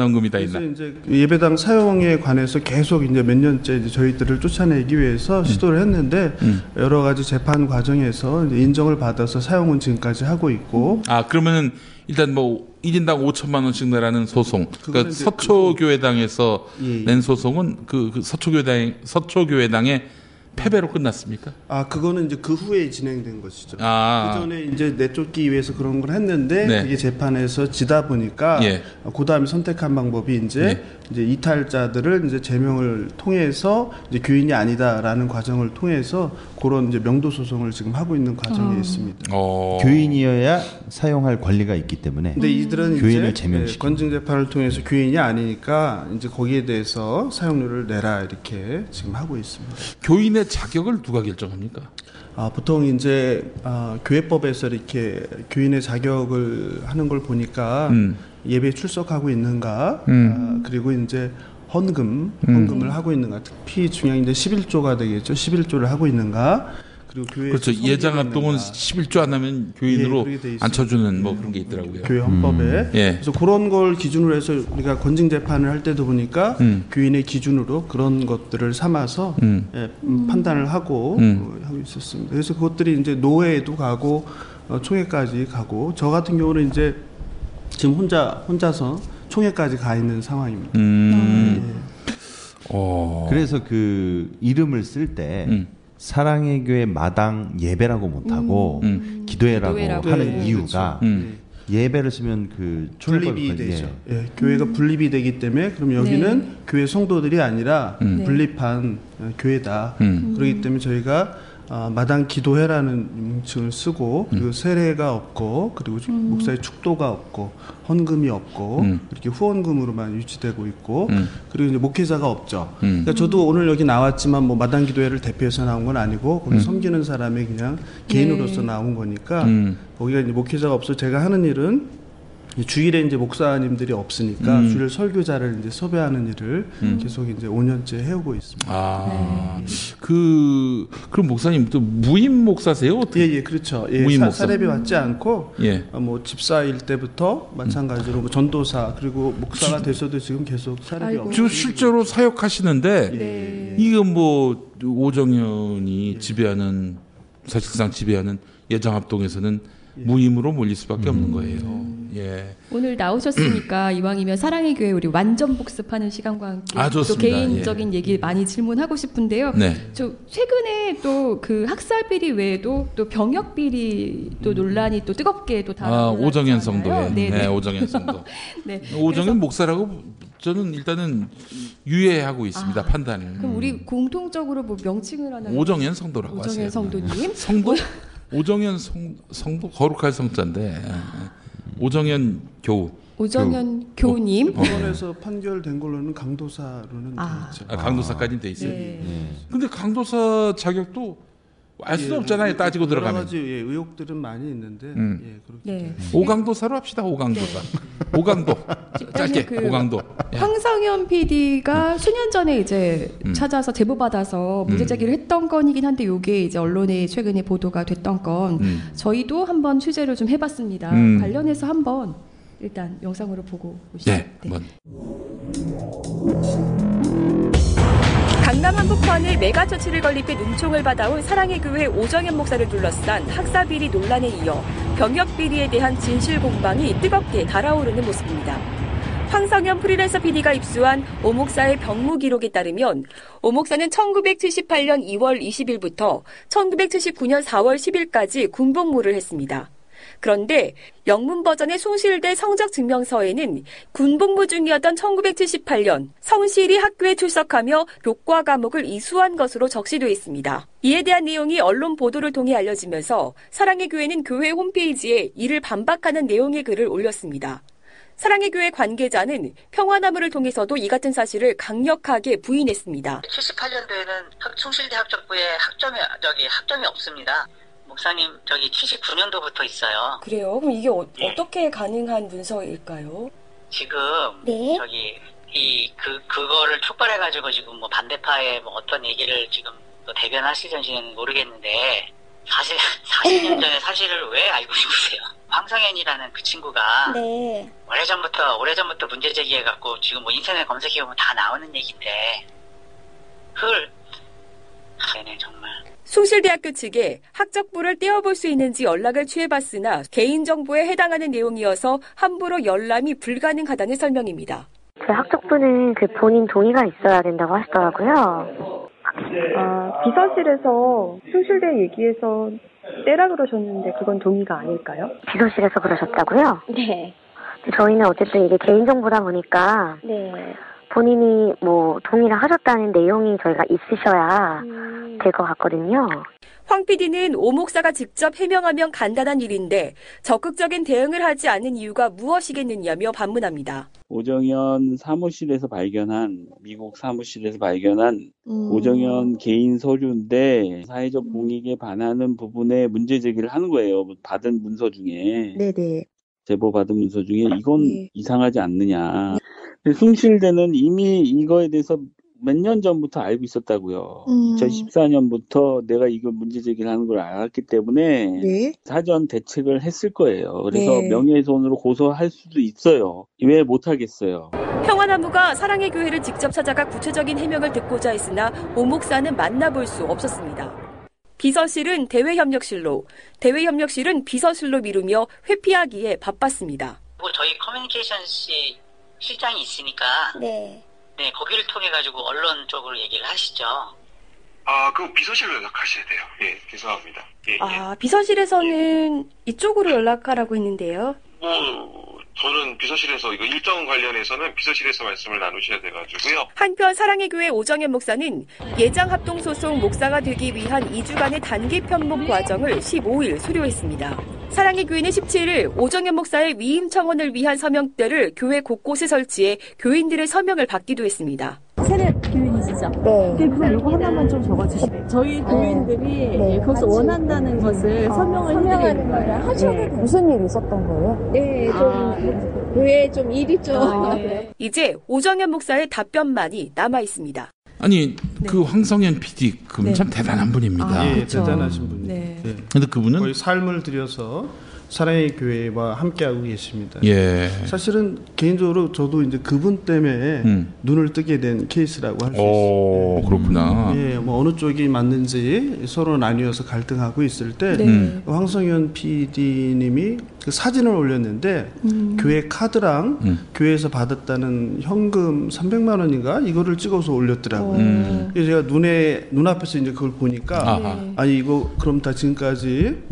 원금이 다 있나. 이제 예배당 사용에 관해서 계속 이제 몇 년째 이제 저희들을 쫓아내기 위해서 시도를 했는데 여러 가지 재판 과정에서 인정을 받아서 사용은 지금까지 하고 있고. 아, 그러면은 일단 뭐 1인당 5천만 원씩 내라는 소송. 그러니까 서초교회당에서 낸 소송은 그 서초교회당의 패배로 끝났습니까? 아, 그거는 이제 그 후에 진행된 것이죠. 아. 그 전에 이제 내쫓기 위해서 그런 걸 했는데 네. 그게 재판에서 지다 보니까 예. 그다음에 선택한 방법이 이제 이탈자들을 이제 제명을 통해서 이제 교인이 아니다라는 과정을 통해서 그런 이제 명도 소송을 지금 하고 있는 과정에 있습니다. 교인이어야 사용할 권리가 있기 때문에. 근데 이들은 교인을 제명시키고 권증 재판을 통해서 교인이 아니니까 이제 거기에 대해서 사용료를 내라 이렇게 지금 하고 있습니다. 교인의 자격을 누가 결정합니까? 아, 보통 이제 교회법에서 이렇게 교인의 자격을 하는 걸 보니까 예배에 출석하고 있는가, 그리고 이제 헌금을 하고 있는가, 특히 중요한 이제 11조가 되겠죠. 11조를 하고 있는가, 그리고 교회 그렇죠. 예장합동은 11조 안 하면 교인으로 안 쳐주는 뭐 그런 게 있더라고요. 교회 헌법에 그래서 그런 걸 기준으로 해서 우리가 권징 재판을 할 때도 보니까 교인의 기준으로 그런 것들을 삼아서 판단을 하고 하고 있었습니다. 그래서 그것들이 이제 노회에도 가고 총회까지 가고 저 같은 경우는 이제 지금 혼자서 총회까지 가 있는 상황입니다. 그래서 그 이름을 쓸 때. 사랑의 교회 마당 예배라고 못하고 기도회라고 하는 이유가 예배를 쓰면 그 분립이 되죠. 예, 교회가 분립이 되기 때문에 그럼 여기는 교회 성도들이 아니라 분립한 교회다. 그렇기 때문에 저희가 마당 기도회라는 명칭을 쓰고 그리고 세례가 없고 그리고 목사의 축도가 없고 헌금이 없고 이렇게 후원금으로만 유지되고 있고 그리고 이제 목회자가 없죠. 그러니까 저도 오늘 여기 나왔지만 뭐 마당 기도회를 대표해서 나온 건 아니고 거기 섬기는 사람이 그냥 개인으로서 나온 거니까 거기가 이제 목회자가 없어 제가 하는 일은 주일에 이제 목사님들이 없으니까 주일 설교자를 이제 섭외하는 일을 계속 이제 5년째 해오고 있습니다. 아, 그럼 목사님 또 무임 목사세요? 어떻게? 예, 그렇죠. 예, 무임 목사. 사례비 받지 않고 뭐 집사일 때부터 마찬가지로 뭐 전도사 그리고 목사가 돼서도 지금 계속 사례비 없고. 실제로 사역하시는데 이건 뭐 오정현이 지배하는 사실상 지배하는 예장합동에서는 무임으로 몰릴 수밖에 없는 거예요. 예. 오늘 나오셨으니까 이왕이면 사랑의 교회 우리 완전 복습하는 시간과 함께 또 개인적인 얘기 많이 질문하고 싶은데요. 저 최근에 또 그 학살 비리 외에도 또 병역 비리 또 논란이 또 뜨겁게 또 다뤄졌잖아요. 아, 오정현 성도예요. 네, 오정현 성도. 네. 오정현 목사라고 저는 일단은 유예하고 있습니다. 판단을. 그럼 우리 공통적으로 뭐 명칭을 하나 오정현 성도라고 하세요. 오정현 성도님. 성도? 오정현 성도 거룩할 성자인데. 오정현 교우. 오정현 교우님. 법원에서 판결된 걸로는 강도사로는 돼 있죠. 아, 강도사까지는 돼 있어요. 근데 강도사 자격도 알 수는 없잖아요. 따지고 들어가면. 여러 가지 의혹들은 많이 있는데. 그렇게. 오강도사로 합시다. 오강도사. 오강도. 짧게 오강도. 황상현 PD가 수년 전에 이제 찾아서 제보 받아서 문제 제기를 했던 건이긴 한데 요게 이제 언론에 최근에 보도가 됐던 건 저희도 한번 취재를 좀 해봤습니다. 관련해서 한번 일단 영상으로 보고 오시죠. 강남 한복판을 메가처치를 건립해 능총을 받아온 사랑의 교회 오정현 목사를 둘러싼 학사비리 논란에 이어 병역비리에 대한 진실 공방이 뜨겁게 달아오르는 모습입니다. 황성현 프리랜서 PD가 입수한 오 목사의 병무 기록에 따르면 오 목사는 1978년 2월 20일부터 1979년 4월 10일까지 군복무를 했습니다. 그런데 영문 버전의 숭실대 성적 증명서에는 군복무 중이었던 1978년 성실히 학교에 출석하며 교과 과목을 이수한 것으로 적시돼 있습니다. 이에 대한 내용이 언론 보도를 통해 알려지면서 사랑의 교회는 교회 홈페이지에 이를 반박하는 내용의 글을 올렸습니다. 사랑의 교회 관계자는 평화나무를 통해서도 이 같은 사실을 강력하게 부인했습니다. 78년도에는 숭실대 학적부에 학점이 없습니다. 목사님, 저기 79년도부터 있어요. 그래요? 그럼 이게 어떻게 가능한 문서일까요? 지금 네. 저기 이 그거를 촉발해가지고 지금 뭐 반대파의 뭐 어떤 얘기를 지금 또 대변하시는지는 모르겠는데 사실 40년 전에 사실을 왜 알고 싶으세요? 황성현이라는 그 친구가 네. 오래전부터 문제 제기해갖고 지금 뭐 인터넷 검색해보면 다 나오는 얘기인데 헐 네네 정말. 숭실대학교 측에 학적부를 떼어볼 수 있는지 연락을 취해봤으나 개인정보에 해당하는 내용이어서 함부로 열람이 불가능하다는 설명입니다. 그 학적부는 그 본인 동의가 있어야 된다고 하시더라고요. 비서실에서 숭실대 얘기해서 떼라 그러셨는데 그건 동의가 아닐까요? 비서실에서 그러셨다고요? 네. 저희는 어쨌든 이게 개인정보다 보니까 네. 본인이 뭐 동의를 하셨다는 내용이 저희가 있으셔야 될 것 같거든요. 황 PD는 오 목사가 직접 해명하면 간단한 일인데 적극적인 대응을 하지 않은 이유가 무엇이겠느냐며 반문합니다. 오정현 사무실에서 발견한 미국 사무실에서 발견한 오정현 개인 서류인데 사회적 공익에 반하는 부분에 문제 제기를 하는 거예요. 받은 문서 중에. 네네. 제보 받은 문서 중에 이건 네. 이상하지 않느냐. 숭실대는 이미 이거에 대해서 몇 년 전부터 알고 있었다고요. 2014년부터 내가 이거 문제 제기를 하는 걸 알았기 때문에 네? 사전 대책을 했을 거예요. 그래서 네. 명예훼손으로 고소할 수도 있어요. 왜 못하겠어요. 평화나무가 사랑의 교회를 직접 찾아가 구체적인 해명을 듣고자 했으나 오 목사는 만나볼 수 없었습니다. 비서실은 대외협력실로, 대외협력실은 비서실로 미루며 회피하기에 바빴습니다. 저희 커뮤니케이션 씨 실장이 있으니까 네. 네, 거기를 통해 가지고 언론 쪽으로 얘기를 하시죠. 아, 그 비서실로 연락하셔야 돼요. 예, 죄송합니다. 예, 아, 예. 비서실에서는 예. 이쪽으로 연락하라고 했는데요. 뭐 저는 비서실에서 이거 일정 관련해서는 비서실에서 말씀을 나누셔야 돼 가지고요. 한편 사랑의 교회 오정현 목사는 예장합동 소속 목사가 되기 위한 2주간의 단기 편목 과정을 15일 수료했습니다. 사랑의 교회는 17일 오정현 목사의 위임 청원을 위한 서명대를 교회 곳곳에 설치해 교인들의 서명을 받기도 했습니다. 새내 교인이시죠? 네. 네. 그럼 요거 하나만 좀 적어주시면 저희 교인들이 네. 거기서 원한다는 것을 서명을 해드리는 거예요. 하시는 네. 무슨 일이 있었던 거예요? 네. 좀 교회에 좀 일이 좀. 아, 네. 이제 오정현 목사의 답변만이 남아 있습니다. 아니 네. 그 황성현 PD 그분 네. 참 대단한 분입니다. 아, 네, 그렇죠. 대단하신 분이에요. 네. 네. 근데 그분은 거의 삶을 들여서 사랑의 교회와 함께하고 계십니다. 예. 사실은 개인적으로 저도 이제 그분 때문에 눈을 뜨게 된 케이스라고 할 수 있습니다. 그렇구나. 예, 뭐 어느 쪽이 맞는지 서로 나뉘어서 갈등하고 있을 때 네. 황성현 PD님이 그 사진을 올렸는데 교회 카드랑 교회에서 받았다는 현금 300만 원인가 이거를 찍어서 올렸더라고요. 그래서 제가 눈앞에서 이제 그걸 보니까 네. 아니 이거 그럼 다 지금까지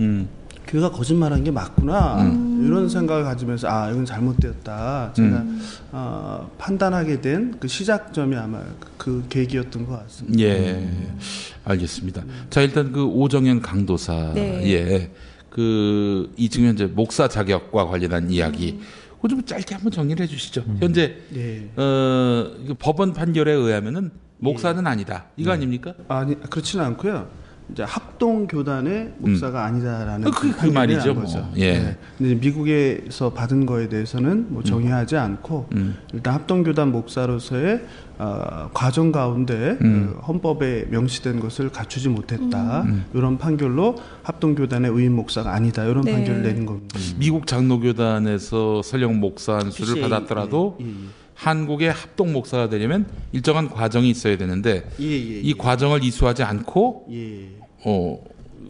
교회가 거짓말한 게 맞구나 이런 생각을 가지면서 아 이건 잘못되었다 제가 판단하게 된 그 시작점이 아마 그 계기였던 것 같습니다. 예, 알겠습니다. 자 일단 그 오정현 강도사 네. 예, 그 지금 현재 목사 자격과 관련한 이야기 그거 좀 짧게 한번 정리를 해주시죠. 현재 네. 법원 판결에 의하면은 목사는 네. 아니다 이거 아닙니까? 아니 그렇지는 않고요. 이제 합동 교단의 목사가 아니다라는 그 말이죠. 뭐. 예. 네. 근데 미국에서 받은 거에 대해서는 뭐 정의하지 않고 일단 합동 교단 목사로서의 과정 가운데 헌법에 명시된 것을 갖추지 못했다 이런 판결로 합동 교단의 의인 목사가 아니다 이런 네. 판결을 내린 겁니다. 미국 장로교단에서 설령 목사 안수를 받았더라도. 예. 한국의 합동 목사가 되려면 일정한 과정이 있어야 되는데 이 과정을 이수하지 않고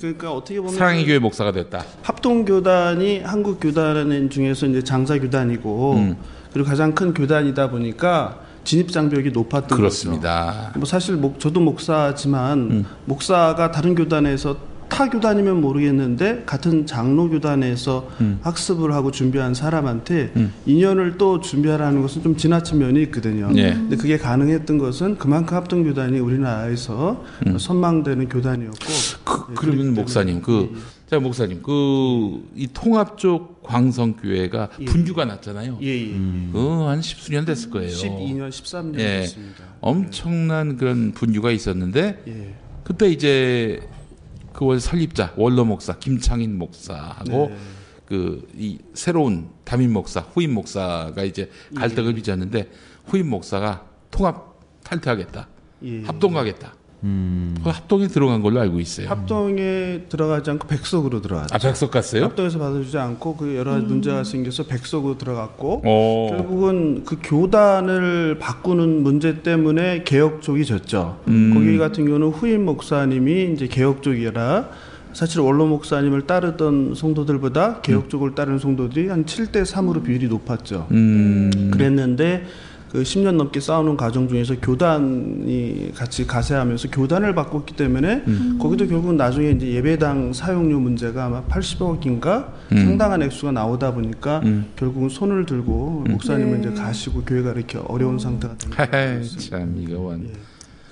그러니까 어떻게 보면 사랑의 교회 목사가 됐다. 합동 교단이 한국 교단 중에서 이제 장사 교단이고 그리고 가장 큰 교단이다 보니까 진입 장벽이 높았던 그렇습니다. 거죠. 뭐 사실 저도 목사지만 목사가 다른 교단에서 타 교단이면 모르겠는데 같은 장로 교단에서 학습을 하고 준비한 사람한테 인연을 또 준비하라는 것은 좀 지나친 면이 있거든요. 예. 근데 그게 가능했던 것은 그만큼 합동 교단이 우리나라에서 선망되는 교단이었고. 그러면 목사님, 자 목사님, 이 통합 쪽 광성교회가 예. 분규가 났잖아요. 예예. 한 10수년 됐을 거예요. 12년, 13년 예. 됐습니다. 엄청난 그런 분규가 있었는데 예. 그때 이제. 그 원래 설립자 원로 목사 김창인 목사하고 네. 새로운 담임 목사, 후임 목사가 이제 갈등을 빚었는데 후임 목사가 통합 탈퇴하겠다. 예. 합동하겠다. 합동에 들어간 걸로 알고 있어요. 합동에 들어가지 않고 백석으로 들어갔죠. 아, 백석 갔어요? 합동에서 받아주지 않고 그 여러 가지 문제가 생겨서 백석으로 들어갔고 오. 결국은 그 교단을 바꾸는 문제 때문에 개혁 쪽이 졌죠. 거기 같은 경우는 후임 목사님이 이제 개혁 쪽이라 사실 원로 목사님을 따르던 성도들보다 개혁 쪽을 따르는 성도들이 한 7대 3으로 비율이 높았죠. 그랬는데 그 10년 넘게 싸우는 과정 중에서 교단이 같이 가세하면서 교단을 바꿨기 때문에 거기도 결국 나중에 이제 예배당 사용료 문제가 아마 80억인가 상당한 액수가 나오다 보니까 결국은 손을 들고 목사님은 이제 가시고 교회가 이렇게 어려운 상태가 참 이거 완.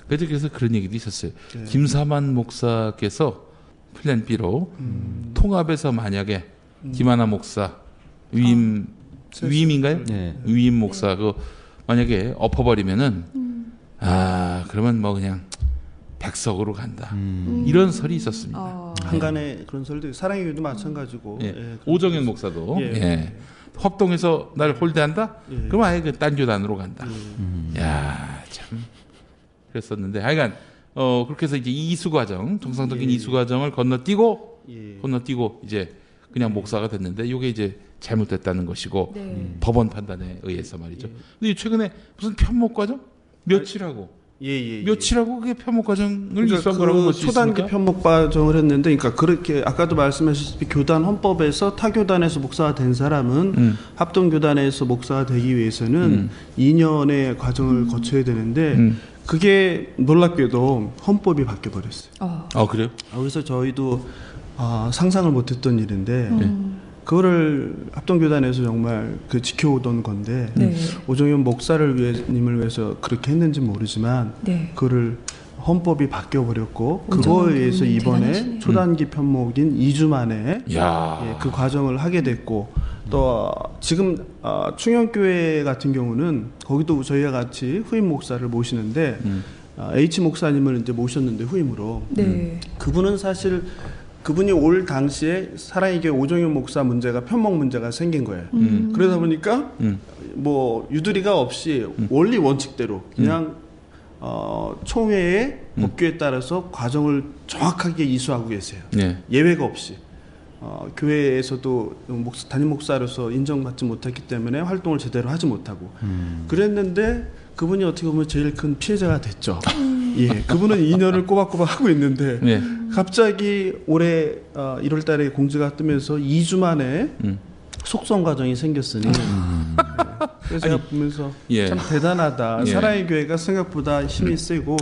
그래서 그런 얘기도 있었어요. 네. 김사만 목사께서 플랜 B로 통합에서 만약에 김하나 목사 위임 위임인가요? 네. 위임 목사 그 만약에 엎어버리면은 아 그러면 뭐 그냥 백석으로 간다 이런 설이 있었습니다. 한간에 그런 설도 사랑의 교회도 마찬가지고 예. 예, 오정현 목사도 예. 예. 합동에서 날 홀대한다? 예. 그럼 아예 그 딴 교단으로 간다. 예. 야 참 그랬었는데 하여간 그렇게 해서 이제 이수 과정 정상적인 예. 이수 과정을 건너뛰고 예. 건너뛰고 이제 그냥 목사가 됐는데 이게 이제 잘못됐다는 것이고 네. 법원 판단에 의해서 말이죠. 예. 근데 최근에 무슨 편목 과정 며칠하고 예. 며칠하고 그게 편목 과정을 있었던 거라고 초단기 편목 과정을 했는데, 그러니까 그렇게 아까도 말씀하셨듯이 교단 헌법에서 타 교단에서 목사가 된 사람은 합동 교단에서 목사가 되기 위해서는 2년의 과정을 거쳐야 되는데. 그게 놀랍게도 헌법이 바뀌어 버렸어요. 아 그래요? 그래서 저희도 상상을 못했던 일인데 그거를 합동교단에서 정말 그 지켜오던 건데 오정현 목사를 위해님을 위해서 그렇게 했는지 모르지만 그거를 헌법이 바뀌어 버렸고 그거에 의해서 이번에 대단하시네요. 초단기 편목인 2주 만에 예, 그 과정을 하게 됐고. 또 지금 충현교회 같은 경우는 거기도 저희와 같이 후임 목사를 모시는데 H 목사님을 이제 모셨는데 후임으로 그분은 사실 그분이 올 당시에 사랑의교회 오정현 목사 문제가 편목 문제가 생긴 거예요. 그러다 보니까 뭐 유두리가 없이 원리 원칙대로 그냥 총회의 법규에 따라서 과정을 정확하게 이수하고 계세요. 네. 예외가 없이. 교회에서도 담임 목사로서 인정받지 못했기 때문에 활동을 제대로 하지 못하고 그랬는데 그분이 어떻게 보면 제일 큰 피해자가 됐죠. 예, 그분은 2년을 꼬박꼬박 하고 있는데 네. 갑자기 올해 1월 달에 공지가 뜨면서 2주 만에 속성 과정이 생겼으니 그래서 제가 보면서 참 대단하다. 예. 사랑의 교회가 생각보다 힘이 세고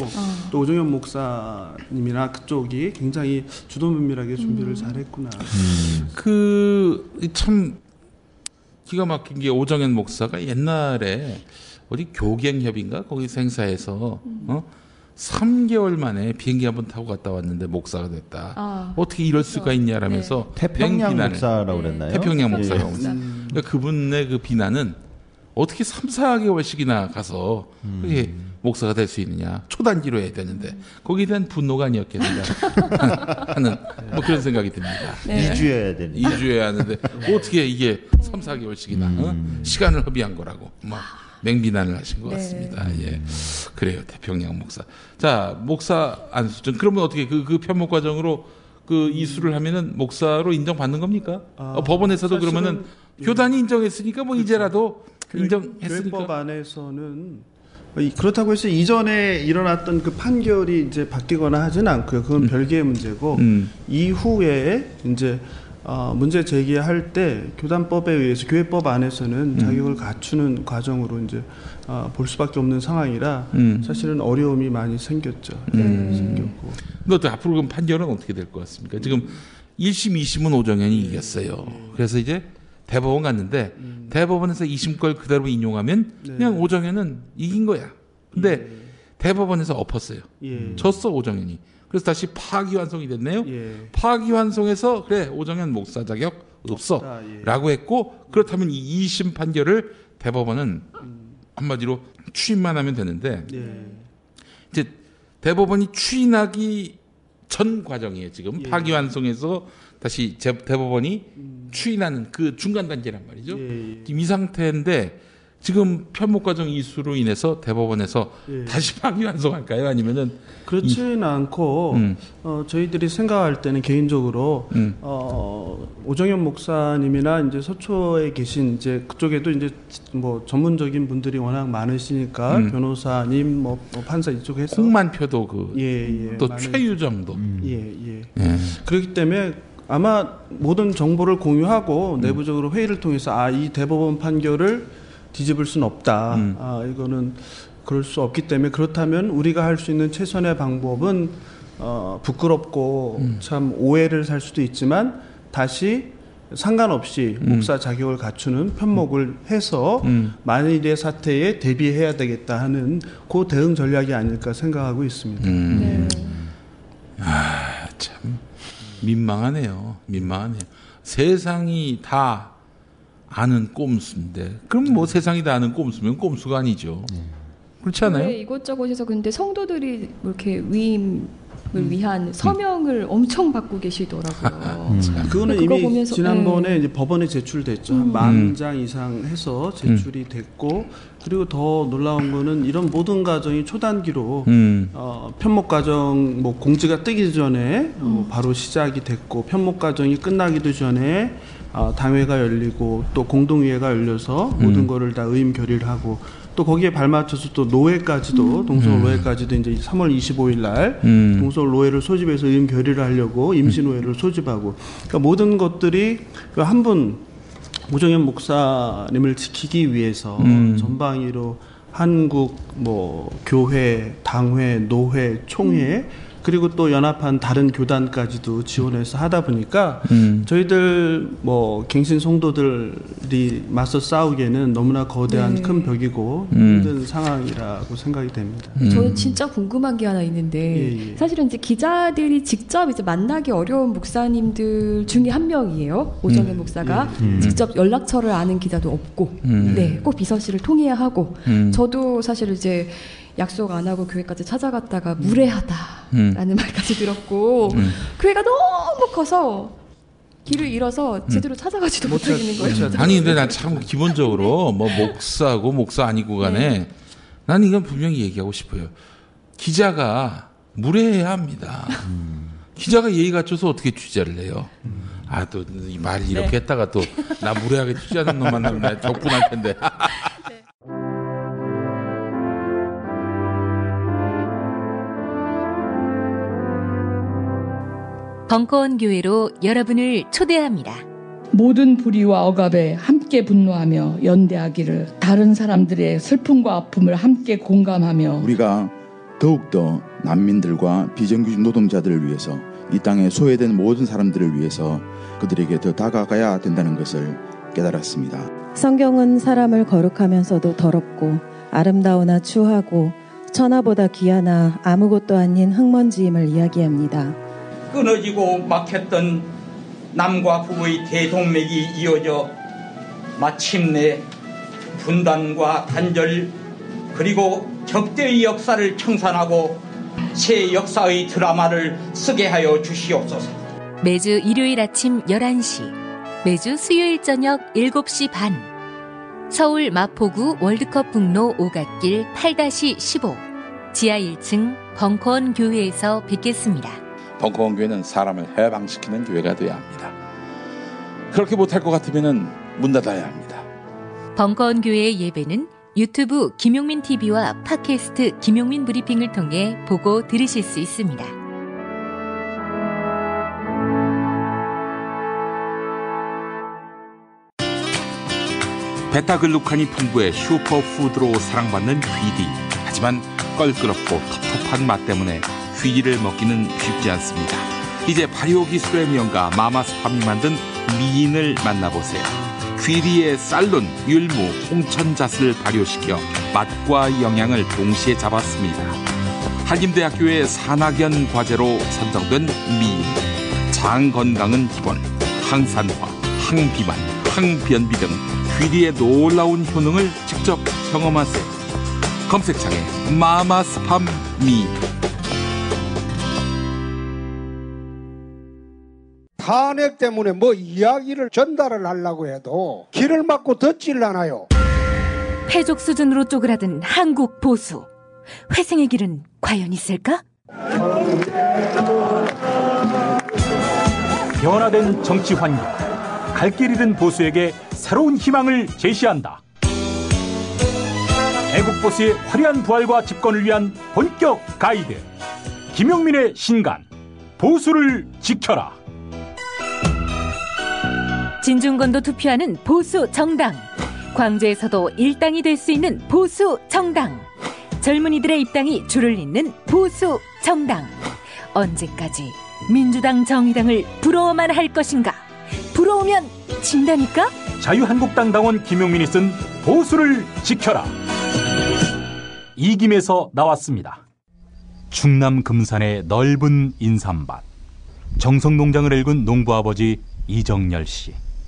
또 오정현 목사님이나 그쪽이 굉장히 주도면밀하게 준비를 잘했구나. 그 참 기가 막힌 게 오정현 목사가 옛날에 어디 교갱협인가 거기 행사에서 3개월 만에 비행기 한번 타고 갔다 왔는데 목사가 됐다. 어떻게 이럴 수가 있냐라면서 태평양 목사라고 그랬나요? 태평양 목사라고. 그러니까 그분의 그 비난은 어떻게 3, 4개월씩이나 가서 그게 목사가 될 수 있느냐. 초단기로 해야 되는데 거기에 대한 분노가 아니었겠느냐 하는 뭐 그런 생각이 듭니다. 2주여야 되는데 2주여야 하는데 어떻게 이게 3, 4개월씩이나 시간을 허비한 거라고 막 맹비난을 하신 것 같습니다. 예, 그래요. 태평양 목사. 자, 목사 안수증. 그러면 어떻게 그 편목 과정으로 그 이수를 하면은 목사로 인정받는 겁니까? 법원에서도 그러면은 교단이 인정했으니까 뭐 그쵸. 이제라도 인정했으니까. 교회법 안에서는 그렇다고 해서 이전에 일어났던 그 판결이 이제 바뀌거나 하진 않고요. 그건 별개의 문제고 이후에 이제. 문제 제기할 때 교단법에 의해서 교회법 안에서는 자격을 갖추는 과정으로 이제 볼 수밖에 없는 상황이라 사실은 어려움이 많이 생겼죠. 생겼고. 근데 앞으로 그럼 판결은 어떻게 될 것 같습니까? 지금 1심, 2심은 오정현이 이겼어요. 그래서 이제 대법원 갔는데 대법원에서 2심 걸 그대로 인용하면 그냥 오정현은 이긴 거야. 근데 대법원에서 엎었어요. 졌어 오정현이. 그래서 다시 파기환송이 됐네요. 파기환송해서 그래 오정현 목사 자격 없어 라고 했고 그렇다면 이 2심 판결을 대법원은 한마디로 추인만 하면 되는데 이제 대법원이 추인하기 전 과정이에요. 지금 파기환송해서 다시 대법원이 추인하는 그 중간 단계란 말이죠. 예, 예. 지금 이 상태인데 지금 편목 과정 이수로 인해서 대법원에서 예. 다시 파기환송할까요? 아니면은 그렇지는 않고 저희들이 생각할 때는 개인적으로 오정현 목사님이나 이제 서초에 계신 이제 그쪽에도 이제 뭐 전문적인 분들이 워낙 많으시니까 변호사님 뭐 판사 이쪽에서 홍만표도 그 또 최유정도 그렇기 때문에. 아마 모든 정보를 공유하고 내부적으로 회의를 통해서 이 대법원 판결을 뒤집을 수는 없다. 이거는 그럴 수 없기 때문에 그렇다면 우리가 할 수 있는 최선의 방법은 부끄럽고 참 오해를 살 수도 있지만 다시 상관없이 목사 자격을 갖추는 편목을 해서 만일의 사태에 대비해야 되겠다 하는 그 대응 전략이 아닐까 생각하고 있습니다. 네. 아, 참. 민망하네요. 민망하네요. 세상이 다 아는 꼼수인데 그럼 뭐 세상이 다 아는 꼼수면 꼼수가 아니죠. 그렇지 않아요? 네, 이곳저곳에서 근데 성도들이 이렇게 위임을 위한 서명을 엄청 받고 계시더라고요. 그거는 이미 보면서, 지난번에 이제 법원에 제출됐죠. 10,000장 이상 해서 제출이 됐고 그리고 더 놀라운 거는 이런 모든 과정이 초단기로 편목 과정 뭐 공지가 뜨기 전에 바로 시작이 됐고 편목 과정이 끝나기도 전에 당회가 열리고 또 공동위회가 열려서 모든 거를 다 의임 결의를 하고 또 거기에 발맞춰서 또 노회까지도 동서울 노회까지도 이제 3월 25일 날 동서울 노회를 소집해서 의임 결의를 하려고 임시 노회를 소집하고 그러니까 모든 것들이 한 분 오정현 목사님을 지키기 위해서 전방위로 한국 뭐 교회, 당회, 노회, 총회 그리고 또 연합한 다른 교단까지도 지원해서 하다 보니까 저희들 뭐 갱신 성도들이 맞서 싸우기에는 너무나 거대한 큰 벽이고 힘든 상황이라고 생각이 됩니다. 저는 진짜 궁금한 게 하나 있는데 예, 예. 사실은 이제 기자들이 직접 이제 만나기 어려운 목사님들 중에 한 명이에요. 오정현 목사가 직접 연락처를 아는 기자도 없고 네, 꼭 비서실을 통해야 하고 저도 사실 이제 약속 안 하고 교회까지 찾아갔다가 무례하다라는 말까지 들었고 교회가 너무 커서 길을 잃어서 제대로 찾아가지도 못하는 거예요. 아니 근데 난 참 기본적으로 뭐 목사고 목사 아니고 간에 난 이건 분명히 얘기하고 싶어요. 기자가 무례해야 합니다. 기자가 예의 갖춰서 어떻게 취재를 해요? 아, 또 이 말 이렇게 했다가 또 나 무례하게 취재하는 놈 만나면 적분할 텐데. 벙커원교회로 여러분을 초대합니다. 모든 불의와 억압에 함께 분노하며 연대하기를, 다른 사람들의 슬픔과 아픔을 함께 공감하며 우리가 더욱더 난민들과 비정규직 노동자들을 위해서, 이 땅에 소외된 모든 사람들을 위해서 그들에게 더 다가가야 된다는 것을 깨달았습니다. 성경은 사람을 거룩하면서도 더럽고 아름다우나 추하고 천하보다 귀하나 아무것도 아닌 흙먼지임을 이야기합니다. 끊어지고 막혔던 남과 북의 대동맥이 이어져 마침내 분단과 단절 그리고 적대의 역사를 청산하고 새 역사의 드라마를 쓰게 하여 주시옵소서. 매주 일요일 아침 11시, 매주 수요일 저녁 7시 반, 서울 마포구 월드컵 북로 오갓길 8-15 지하 1층 벙커원 교회에서 뵙겠습니다. 벙커원 교회는 사람을 해방시키는 교회가 되어야 합니다. 그렇게 못할 것 같으면 문 닫아야 합니다. 벙커원 교회의 예배는 유튜브 김용민 TV와 팟캐스트 김용민 브리핑을 통해 보고 들으실 수 있습니다. 베타글루칸이 풍부해 슈퍼푸드로 사랑받는 귀리. 하지만 껄끄럽고 텁텁한 맛 때문에 귀리를 먹기는 쉽지 않습니다. 이제 발효기술의 명가 마마스팜이 만든 미인을 만나보세요. 귀리의 쌀론, 율무, 홍천잣을 발효시켜 맛과 영양을 동시에 잡았습니다. 한림대학교의 산학연 과제로 선정된 미인. 장 건강은 기본, 항산화, 항비만, 항변비 등 귀리의 놀라운 효능을 직접 경험하세요. 검색창에 마마스팜 미인. 탄핵 때문에 뭐 이야기를 전달을 하려고 해도 길을 막고 듣질 않아요. 패족 수준으로 쪼그라든 한국 보수. 회생의 길은 과연 있을까? 변화된 정치 환경, 갈 길 잃은 보수에게 새로운 희망을 제시한다. 애국 보수의 화려한 부활과 집권을 위한 본격 가이드. 김용민의 신간, 보수를 지켜라. 진중권도 투표하는 보수 정당. 광주에서도 일당이 될 수 있는 보수 정당. 젊은이들의 입당이 줄을 잇는 보수 정당. 언제까지 민주당 정의당을 부러워만 할 것인가? 부러우면 진다니까? 자유한국당 당원 김용민이 쓴 보수를 지켜라. 이김에서 나왔습니다. 충남 금산의 넓은 인삼밭. 정성농장을 일군 농부아버지 이정열 씨.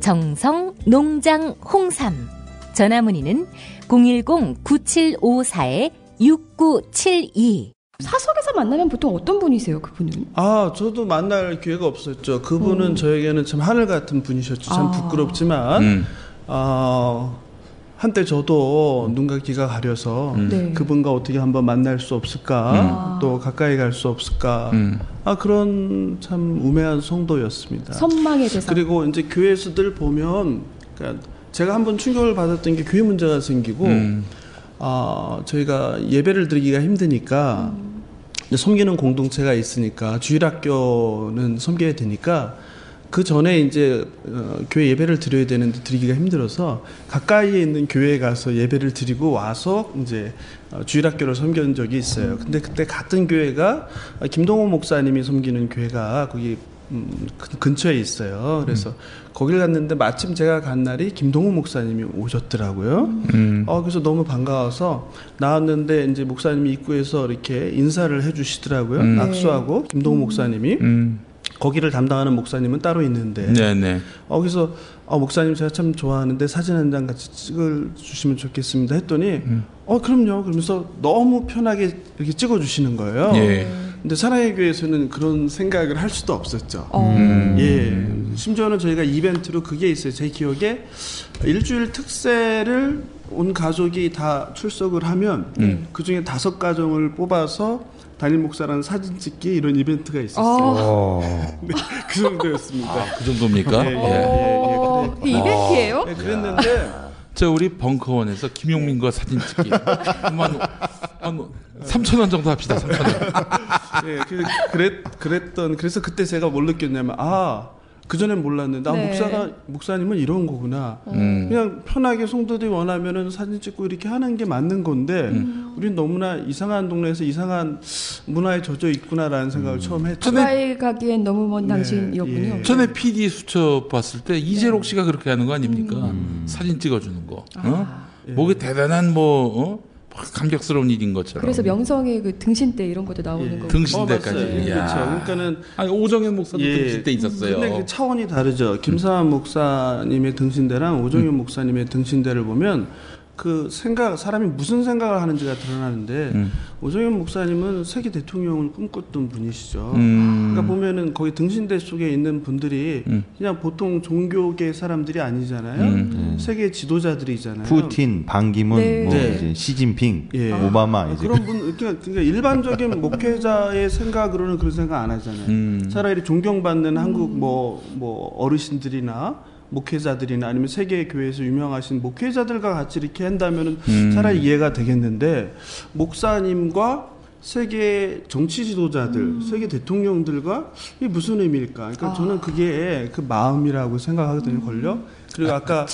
정성농장 홍삼. 전화 문의는 010-9754-6972. 사석에서 만나면 보통 어떤 분이세요, 그분은? 아, 저도 만날 기회가 없었죠. 그분은 저에게는 참 하늘 같은 분이셨죠. 참 부끄럽지만 한때 저도 눈과 귀가 가려서 그분과 어떻게 한번 만날 수 없을까, 또 가까이 갈 수 없을까, 그런 참 우매한 성도였습니다. 선망의 대상. 그리고 이제 교회에서 늘 보면, 그러니까 제가 한번 충격을 받았던 게 교회 문제가 생기고 저희가 예배를 드리기가 힘드니까 섬기는 공동체가 있으니까 주일학교는 섬겨야 되니까 그 전에 이제 교회 예배를 드려야 되는데 드리기가 힘들어서 가까이에 있는 교회에 가서 예배를 드리고 와서 이제 주일학교를 섬긴 적이 있어요. 근데 그때 같은 교회가 김동호 목사님이 섬기는 교회가 거기 근처에 있어요. 그래서 거길 갔는데 마침 제가 간 날이 김동우 목사님이 오셨더라고요. 그래서 너무 반가워서 나왔는데 이제 목사님이 입구에서 이렇게 인사를 해주시더라고요. 악수하고 김동우 목사님이. 거기를 담당하는 목사님은 따로 있는데. 네네. 그래서 목사님 제가 참 좋아하는데 사진 한 장 같이 찍어주시면 좋겠습니다 했더니 그럼요. 그러면서 너무 편하게 이렇게 찍어주시는 거예요. 예. 근데 사랑의 교회에서는 그런 생각을 할 수도 없었죠. 예. 심지어는 저희가 이벤트로 그게 있어요. 제 기억에 일주일 특세를 온 가족이 다 출석을 하면 그중에 5가정을 뽑아서 담임 목사랑 사진 찍기 이런 이벤트가 있었어요. 네, 그 정도였습니다. 아, 그 정도입니까? 예, 예, 예, 그래. 이벤트예요? 네, 그랬는데 저 우리 벙커원에서 김용민과 사진 찍기 한 3,000원 정도 합시다. 3,000원. 네, 그랬던. 그래서 그때 제가 뭘 느꼈냐면 그전엔 몰랐는데 네. 목사님은 이런 거구나. 그냥 편하게 성도들이 원하면은 사진 찍고 이렇게 하는 게 맞는 건데 우린 너무나 이상한 동네에서 이상한 문화에 젖어 있구나라는 생각을 처음 했죠. 가까이 가기엔 너무 먼 당신이었군요. 예. 전에 PD 수첩 봤을 때 이재록 씨가 그렇게 하는 거 아닙니까? 사진 찍어주는 거. 예. 뭐 대단한 감격스러운 일인 것처럼. 그래서 명성의 그 등신대 이런 것도 나오는 거예요. 등신대까지. 그렇죠. 그러니까는 오정현 목사도 등신대 있었어요. 근데 그 차원이 다르죠. 김상환 목사님의 등신대랑 오정현 목사님의 등신대를 보면 그 사람이 무슨 생각을 하는지가 드러나는데 오정현 목사님은 세계 대통령을 꿈꿨던 분이시죠. 그러니까 보면은 거기 등신대 속에 있는 분들이 그냥 보통 종교계 사람들이 아니잖아요. 세계 지도자들이잖아요. 푸틴, 반기문, 네. 이제 시진핑, 예. 오바마 이제 그런 분. 그러니까 일반적인 목회자의 생각으로는 그런 생각 안 하잖아요. 차라리 존경받는 한국 어르신들이나 목회자들이나 아니면 세계 교회에서 유명하신 목회자들과 같이 이렇게 한다면 차라리 이해가 되겠는데 목사님과 세계 정치 지도자들, 세계 대통령들과 이게 무슨 의미일까? 그러니까 저는 그게 그 마음이라고 생각하거든요. 그리고 아까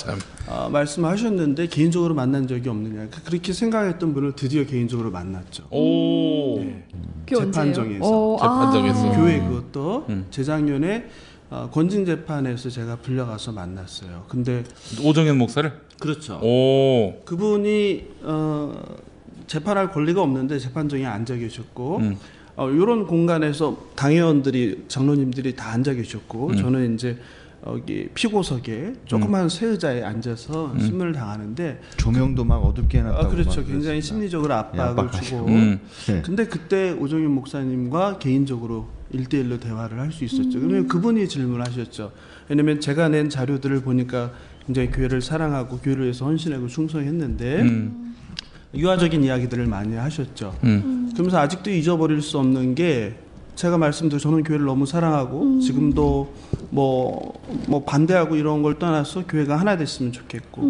말씀하셨는데 개인적으로 만난 적이 없느냐. 그렇게 생각했던 분을 드디어 개인적으로 만났죠. 오. 네. 재판정에서. 교회 그것도 재작년에 권징재판에서 제가 불려가서 만났어요. 근데 오정현 목사를? 그렇죠. 오. 그분이 재판할 권리가 없는데 재판정에 앉아 계셨고 이런 공간에서 당회원들이 장로님들이 다 앉아 계셨고 저는 이제 여기 피고석에 조그만 쇠 의자에 앉아서 신문을 당하는데 조명도 막 어둡게 해놨다고. 아, 그렇죠. 굉장히 심리적으로 압박을 주고. 네. 근데 그때 오정현 목사님과 개인적으로 1대1로 대화를 할 수 있었죠. 그러면 그분이 질문하셨죠. 왜냐하면 제가 낸 자료들을 보니까 굉장히 교회를 사랑하고 교회를 위해서 헌신하고 충성했는데 유화적인 이야기들을 많이 하셨죠. 그러면서 아직도 잊어버릴 수 없는 게 제가 말씀드린 저는 교회를 너무 사랑하고 지금도 뭐 반대하고 이런 걸 떠나서 교회가 하나 됐으면 좋겠고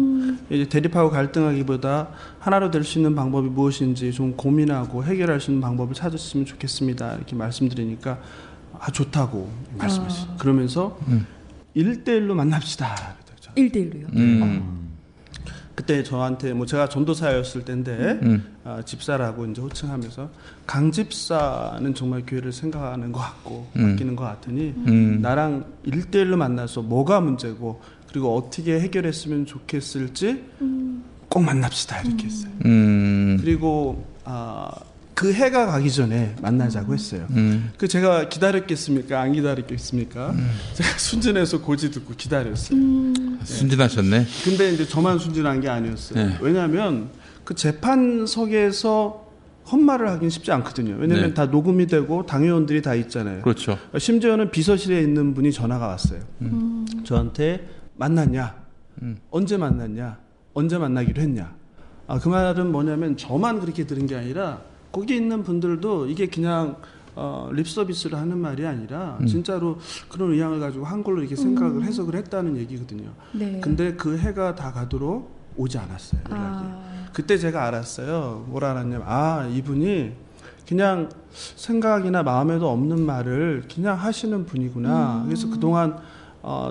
이제 대립하고 갈등하기보다 하나로 될 수 있는 방법이 무엇인지 좀 고민하고 해결할 수 있는 방법을 찾았으면 좋겠습니다. 이렇게 말씀드리니까 아 좋다고 말씀하셨어요. 아. 그러면서 1대1로 만납시다. 1대1로요? 그때 저한테 뭐 제가 전도사였을 때인데 집사라고 이제 호칭하면서 강 집사는 정말 교회를 생각하는 것 같고 아끼는 것 같으니 나랑 1대1로 만나서 뭐가 문제고 그리고 어떻게 해결했으면 좋겠을지 꼭 만납시다 이렇게 했어요. 그리고 그 해가 가기 전에 만나자고 했어요. 그 제가 기다렸겠습니까? 안 기다렸겠습니까? 제가 순진해서 고지 듣고 기다렸어요. 네. 순진하셨네. 근데 이제 저만 순진한 게 아니었어요. 네. 왜냐하면 그 재판석에서 헛말을 하긴 쉽지 않거든요. 왜냐하면 네. 다 녹음이 되고 당회원들이 다 있잖아요. 그렇죠. 심지어는 비서실에 있는 분이 전화가 왔어요. 저한테 만났냐? 언제 만났냐? 언제 만나기로 했냐? 아, 그 말은 뭐냐면 저만 그렇게 들은 게 아니라 거기 있는 분들도 이게 그냥 립서비스를 하는 말이 아니라 진짜로 그런 의향을 가지고 한 걸로 이렇게 생각을 해석을 했다는 얘기거든요. 네. 근데 그 해가 다 가도록 오지 않았어요. 아. 그때 제가 알았어요. 뭘 알았냐면 아 이분이 그냥 생각이나 마음에도 없는 말을 그냥 하시는 분이구나. 그래서 그동안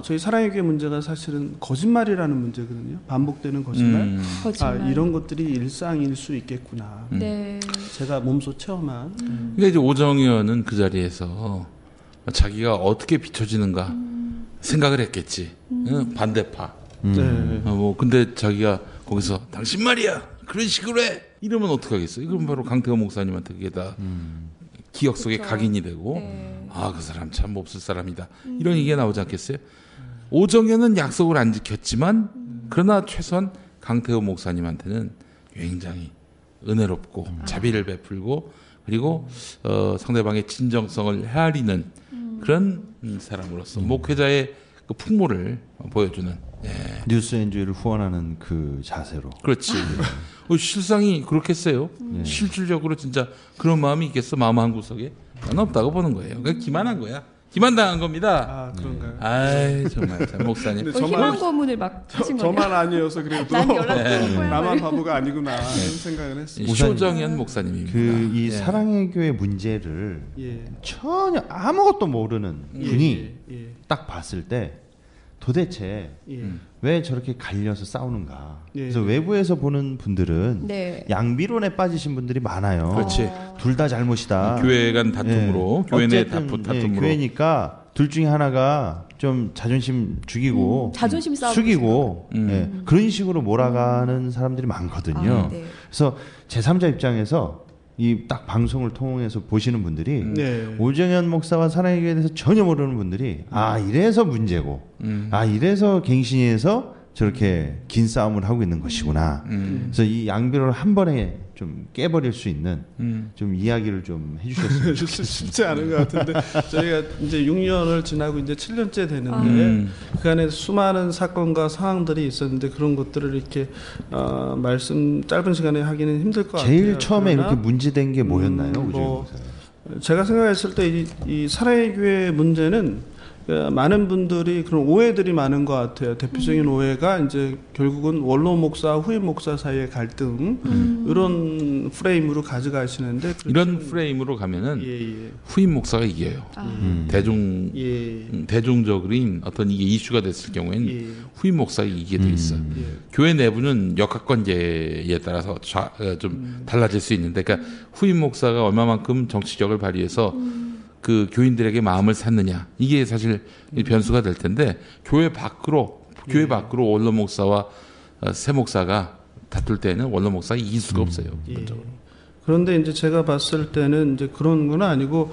저희 사랑의 교회 문제가 사실은 거짓말이라는 문제거든요. 반복되는 거짓말. 거짓말. 아, 이런 것들이 일상일 수 있겠구나. 네. 제가 몸소 체험한. 그러니까 이제 오정현은 그 자리에서 자기가 어떻게 비춰지는가 생각을 했겠지. 반대파. 뭐 근데 자기가 거기서 당신 말이야. 그런 식으로 해. 이러면 어떡하겠어. 이건 바로 강태우 목사님한테 그게 다 기억 속에 그렇죠. 각인이 되고. 네. 아, 그 사람 참 몹쓸 사람이다. 이런 얘기가 나오지 않겠어요? 오정현은 약속을 안 지켰지만 그러나 최소한 강태우 목사님한테는 굉장히 은혜롭고 자비를 베풀고 그리고 상대방의 진정성을 헤아리는 그런 사람으로서 목회자의 그 풍모를 보여주는 예. 뉴스앤주의를 후원하는 그 자세로 그렇지. 실상이 그렇겠어요. 실질적으로 진짜 그런 마음이 있겠어. 마음 한 구석에 난 없다고 보는 거예요. 그냥 기만한 거야. 기만당한 겁니다. 아 그런가요? 아이 정말 참, 목사님. 희망 고문을 막 하신 거예요. 저만 아니어서 그래도 나만 바보가 아니구나 하는 생각을 했어요. 오정현 목사님입니다. 그 이 사랑의 교회 문제를 전혀 아무것도 모르는 분이 딱 봤을 때 도대체 왜 저렇게 갈려서 싸우는가. 그래서 외부에서 보는 분들은 양비론에 빠지신 분들이 많아요. 그렇지. 둘 다 잘못이다. 교회 간 다툼으로, 교회 내 다툼으로. 교회니까 둘 중에 하나가 좀 자존심 죽이고, 자존심 싸우고 숙이고 그런 식으로 몰아가는 사람들이 많거든요. 아, 네. 그래서 제3자 입장에서 이 딱 방송을 통해서 보시는 분들이 오정현 목사와 사랑의 교회에 대해서 전혀 모르는 분들이 아 이래서 문제고 아 이래서 갱신위에서 저렇게 긴 싸움을 하고 있는 것이구나. 그래서 이 양비로를 한 번에 좀 깨버릴 수 있는 좀 이야기를 좀 해주셨으면 좋겠습니다. 쉽지 않은 것 같은데 저희가 이제 6년을 지나고 이제 7년째 되는데 그 안에 수많은 사건과 상황들이 있었는데 그런 것들을 이렇게 말씀 짧은 시간에 하기는 힘들 것 같아요. 제일 처음에 이렇게 문제된 게 뭐였나요? 뭐 제가 생각했을 때 이 사랑의 교회 문제는 많은 분들이 그런 오해들이 많은 것 같아요. 대표적인 오해가 이제 결국은 원로 목사, 후임 목사 사이의 갈등 이런 프레임으로 가져가시는데 이런 프레임으로 가면은 후임 목사가 이겨요. 대중적인 어떤 이게 이슈가 됐을 경우에는 후임 목사가 이기게 돼 있어. 교회 내부는 역학관계에 따라서 좀 달라질 수 있는데, 그러니까 후임 목사가 얼마만큼 정치력을 발휘해서 그 교인들에게 마음을 샀느냐, 이게 사실 변수가 될 텐데, 교회 밖으로 원로 목사와 새 목사가 다툴 때는 원로 목사가 이길 수가 없어요. 기본적으로. 예. 그런데 이제 제가 봤을 때는 이제 그런 건 아니고,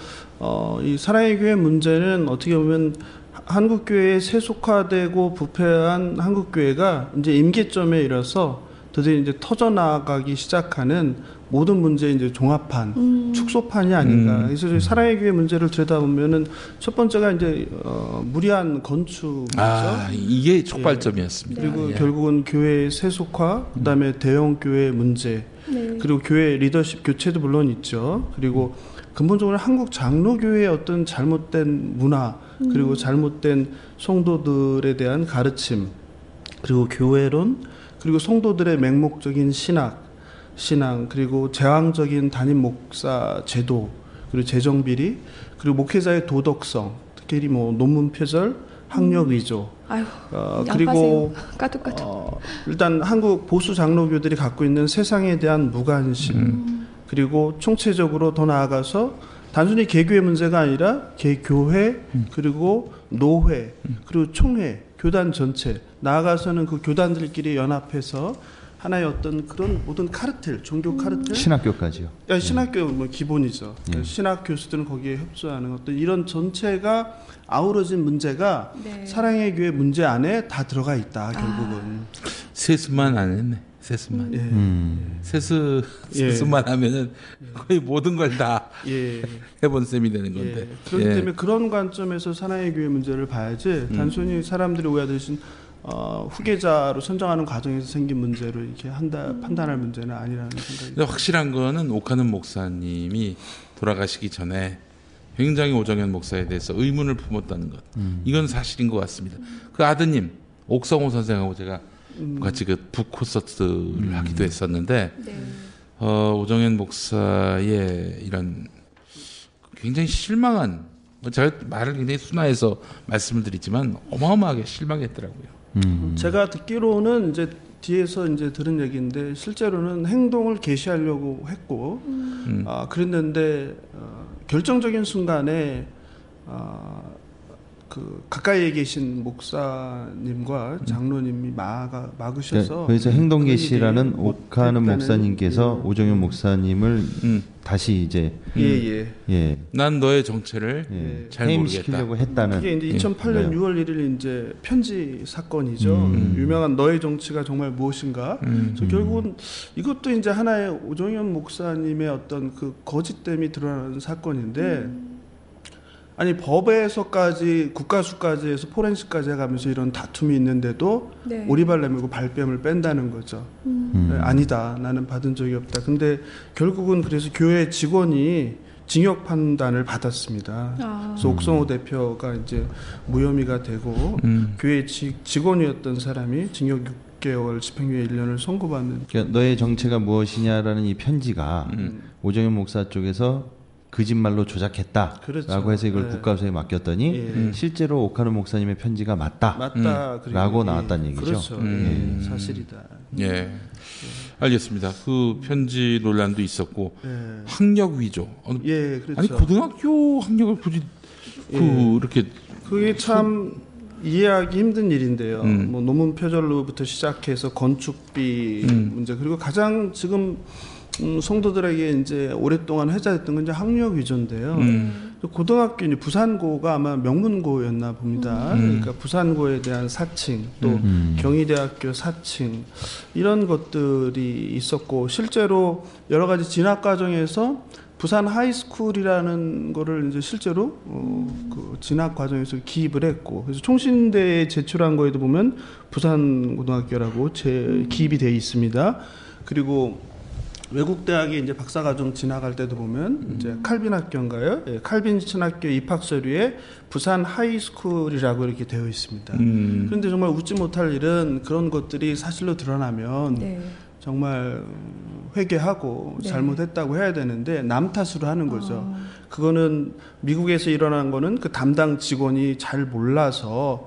이 사랑의 교회 문제는 어떻게 보면 한국교회에 세속화되고 부패한 한국교회가 이제 임계점에 이르러서 드디어 이제 터져나가기 시작하는 모든 문제의 이제 종합판, 축소판이 아닌가. 그래서 사랑의 교회 문제를 들여다보면은 첫 번째가 이제 무리한 건축. 아, 이게 촉발점이었습니다. 예. 그리고 예. 결국은 교회의 세속화, 그다음에 대형 교회 문제, 네. 그리고 교회 리더십 교체도 물론 있죠. 그리고 근본적으로 한국 장로교회의 어떤 잘못된 문화, 그리고 잘못된 성도들에 대한 가르침, 그리고 교회론, 그리고 성도들의 맹목적인 신앙, 그리고 제왕적인 담임 목사 제도, 그리고 재정 비리, 그리고 목회자의 도덕성, 특히 뭐 논문 표절, 학력 위조, 그리고 까득까득. 일단 한국 보수 장로교들이 갖고 있는 세상에 대한 무관심, 그리고 총체적으로 더 나아가서 단순히 개교회 문제가 아니라 개교회, 그리고 노회, 그리고 총회, 교단 전체, 나아가서는 그 교단들끼리 연합해서 하나의 어떤 그런 모든 카르텔, 종교 카르텔, 신학교까지요. 야, 신학교 뭐 기본이죠. 예. 신학 교수들은 거기에 협조하는 어떤 이런 전체가 아우러진 문제가 네. 사랑의 교회 문제 안에 다 들어가 있다. 결국은 세습만 안 했네. 세습만. 세습만 하면은 거의 모든 걸 다 해본 셈이 되는 건데. 예. 그렇기 때문에 그런 관점에서 사랑의 교회 문제를 봐야지 단순히 사람들이 오해하듯이 후계자로 선정하는 과정에서 생긴 문제로 이렇게 판단할 문제는 아니라는 생각이. 확실한 거는 옥하는 목사님이 돌아가시기 전에 굉장히 오정현 목사에 대해서 의문을 품었다는 것. 이건 사실인 것 같습니다. 그 아드님 옥성호 선생하고 제가 같이 그 북콘서트를 하기도 했었는데 네. 오정현 목사의 이런 굉장히 실망한, 제가 말을 굉장히 순화해서 말씀을 드리지만 어마어마하게 실망했더라고요. 제가 듣기로는 이제 뒤에서 이제 들은 얘기인데 실제로는 행동을 개시하려고 했고 그랬는데 결정적인 순간에 그 가까이에 계신 목사님과 장로님이 막으셔서. 그래서 행동 개시라는 옥하는 목사님께서 오정현 목사님을 다시 이제 난 너의 정체를 잘 해임시키려고 했다는. 이게 이제 2008년 6월 1일 이제 편지 사건이죠. 유명한 너의 정체가 정말 무엇인가. 그래서 결국은 이것도 이제 하나의 오정현 목사님의 어떤 그 거짓됨이 드러나는 사건인데. 아니 법에서까지 국가수까지 해서 포렌식까지 해가면서 이런 다툼이 있는데도 오리발 내밀고 발뺌을 뺀다는 거죠. 아니다, 나는 받은 적이 없다. 근데 결국은 그래서 교회 직원이 징역 판단을 받았습니다. 그래서 옥성호 대표가 이제 무혐의가 되고 교회 직원이었던 사람이 징역 6개월 집행유예 1년을 선고받는. 그러니까 너의 정체가 무엇이냐라는 이 편지가 오정현 목사 쪽에서 거짓말로 조작했다라고 그렇죠. 해서 이걸 국가수에 맡겼더니 실제로 오카노 목사님의 편지가 맞다라고 나왔다는 얘기죠. 그렇죠. 사실이다. 알겠습니다. 그 편지 논란도 있었고 학력 위조. 그렇죠. 아니 고등학교 학력을 굳이 이렇게 그게 참 이해하기 힘든 일인데요. 뭐 논문 표절로부터 시작해서 건축비 문제, 그리고 가장 지금 성도들에게 이제 오랫동안 회자됐던 건 이제 학력 위조인데요. 고등학교 이제 부산고가 아마 명문고였나 봅니다. 그러니까 부산고에 대한 사칭, 또 경희대학교 사칭, 이런 것들이 있었고, 실제로 여러 가지 진학 과정에서 부산 하이스쿨이라는 거를 이제 실제로 그 진학 과정에서 기입을 했고, 그래서 총신대에 제출한 거에도 보면 부산 고등학교라고 기입이 돼 있습니다. 그리고 외국 대학에 이제 박사과정 진학할 때도 보면 이제 칼빈 학교인가요? 예, 칼빈 신학교 입학 서류에 부산 하이스쿨이라고 이렇게 되어 있습니다. 그런데 정말 웃지 못할 일은 그런 것들이 사실로 드러나면 정말 회개하고 네. 잘못했다고 해야 되는데 남 탓으로 하는 거죠. 그거는 미국에서 일어난 거는 그 담당 직원이 잘 몰라서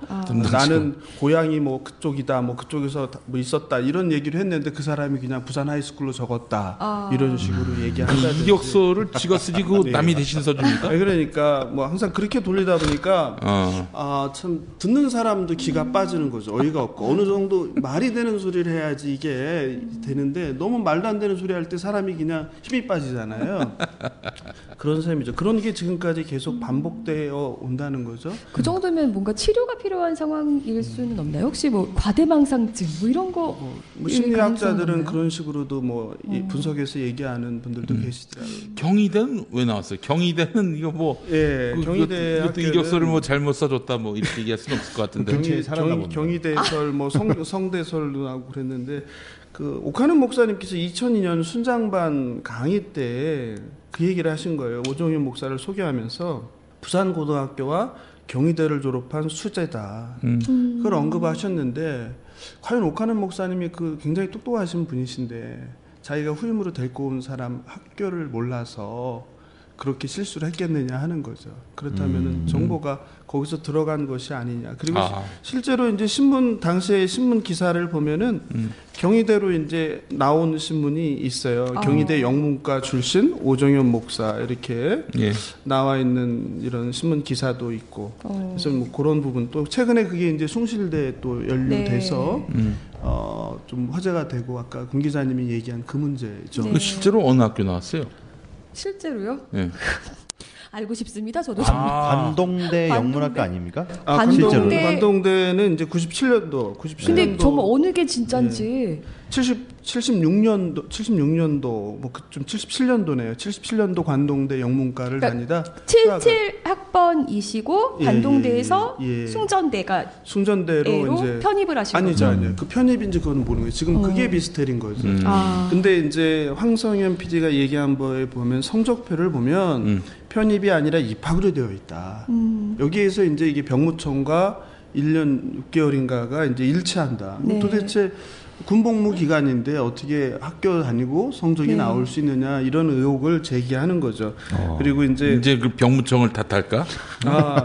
나는 고향이 뭐 그쪽이다 뭐 그쪽에서 뭐 있었다 이런 얘기를 했는데 그 사람이 그냥 부산 하이스쿨로 적었다 이런 식으로 얘기한다든지. 이력서를 지가 쓰지 그 네. 남이 대신 써줍니까? 그러니까 뭐 항상 그렇게 돌리다 보니까 참 듣는 사람도 기가 빠지는 거죠. 어이가 없고 어느 정도 말이 되는 소리를 해야지 이게 되는데 너무 말도 안 되는 소리 할 때 사람이 그냥 힘이 빠지잖아요. 그런 셈이죠. 그런 게 지금까지 계속 반복되어 온다는 거죠. 그 정도면 뭔가 치료가 필요한 상황일 수는 없나요? 혹시 뭐 과대망상증 뭐 이런 거 뭐 심리학자들은 그런 식으로도 뭐 분석해서 얘기하는 분들도 계시더라고요. 경희대는 왜 나왔어요? 경희대는 이거 뭐 예, 경희대 이력서를 뭐 잘못 써줬다 뭐 이렇게 얘기할 수는 없을 것 같은데. 경희대설 뭐 성대설도 하고 그랬는데 그 오카는 목사님께서 2002년 순장반 강의 때 그 얘기를 하신 거예요. 오정현 목사를 소개하면서 부산고등학교와 경희대를 졸업한 수재다. 그걸 언급하셨는데 과연 오카는 목사님이 그 굉장히 똑똑하신 분이신데 자기가 후임으로 데리고 온 사람 학교를 몰라서 그렇게 실수를 했겠느냐 하는 거죠. 그렇다면은 정보가 거기서 들어간 것이 아니냐. 그리고 실제로 이제 신문 당시에 신문 기사를 보면은 경희대로 이제 나온 신문이 있어요. 경희대 영문과 출신 오정현 목사 이렇게 예. 나와 있는 이런 신문 기사도 있고. 그래서 뭐 그런 부분 또 최근에 그게 이제 숭실대 또 연루돼서 네. 좀 화제가 되고 아까 금 기자님이 얘기한 그 문제죠. 네. 실제로 어느 학교 나왔어요? 실제로요? 네. 알고 싶습니다. 저도 정말. 관동대 영문학과 아닙니까? 관동대. 관동대는 이제 97년도. 97년도. 근데 정말 어느 게 진짜인지. 네. 76년도 뭐 좀 77년도네요. 77년도 관동대 영문과를 그러니까 다니다. 77학번이시고 관동대에서 숭전대로 이제 편입을 하신 거죠. 아니죠. 그 편입인지 그건 모르는 거예요. 지금 그게 미스터리인 거죠. 근데 이제 황성현 PD가 얘기한 거에 보면 성적표를 보면 편입이 아니라 입학으로 되어 있다. 여기에서 이제 이게 병무청과 1년 6개월인가가 이제 일치한다. 네. 도대체 군복무 기간인데 어떻게 학교 다니고 성적이 네. 나올 수 있느냐 이런 의혹을 제기하는 거죠. 그리고 이제 그 병무청을 탓할까?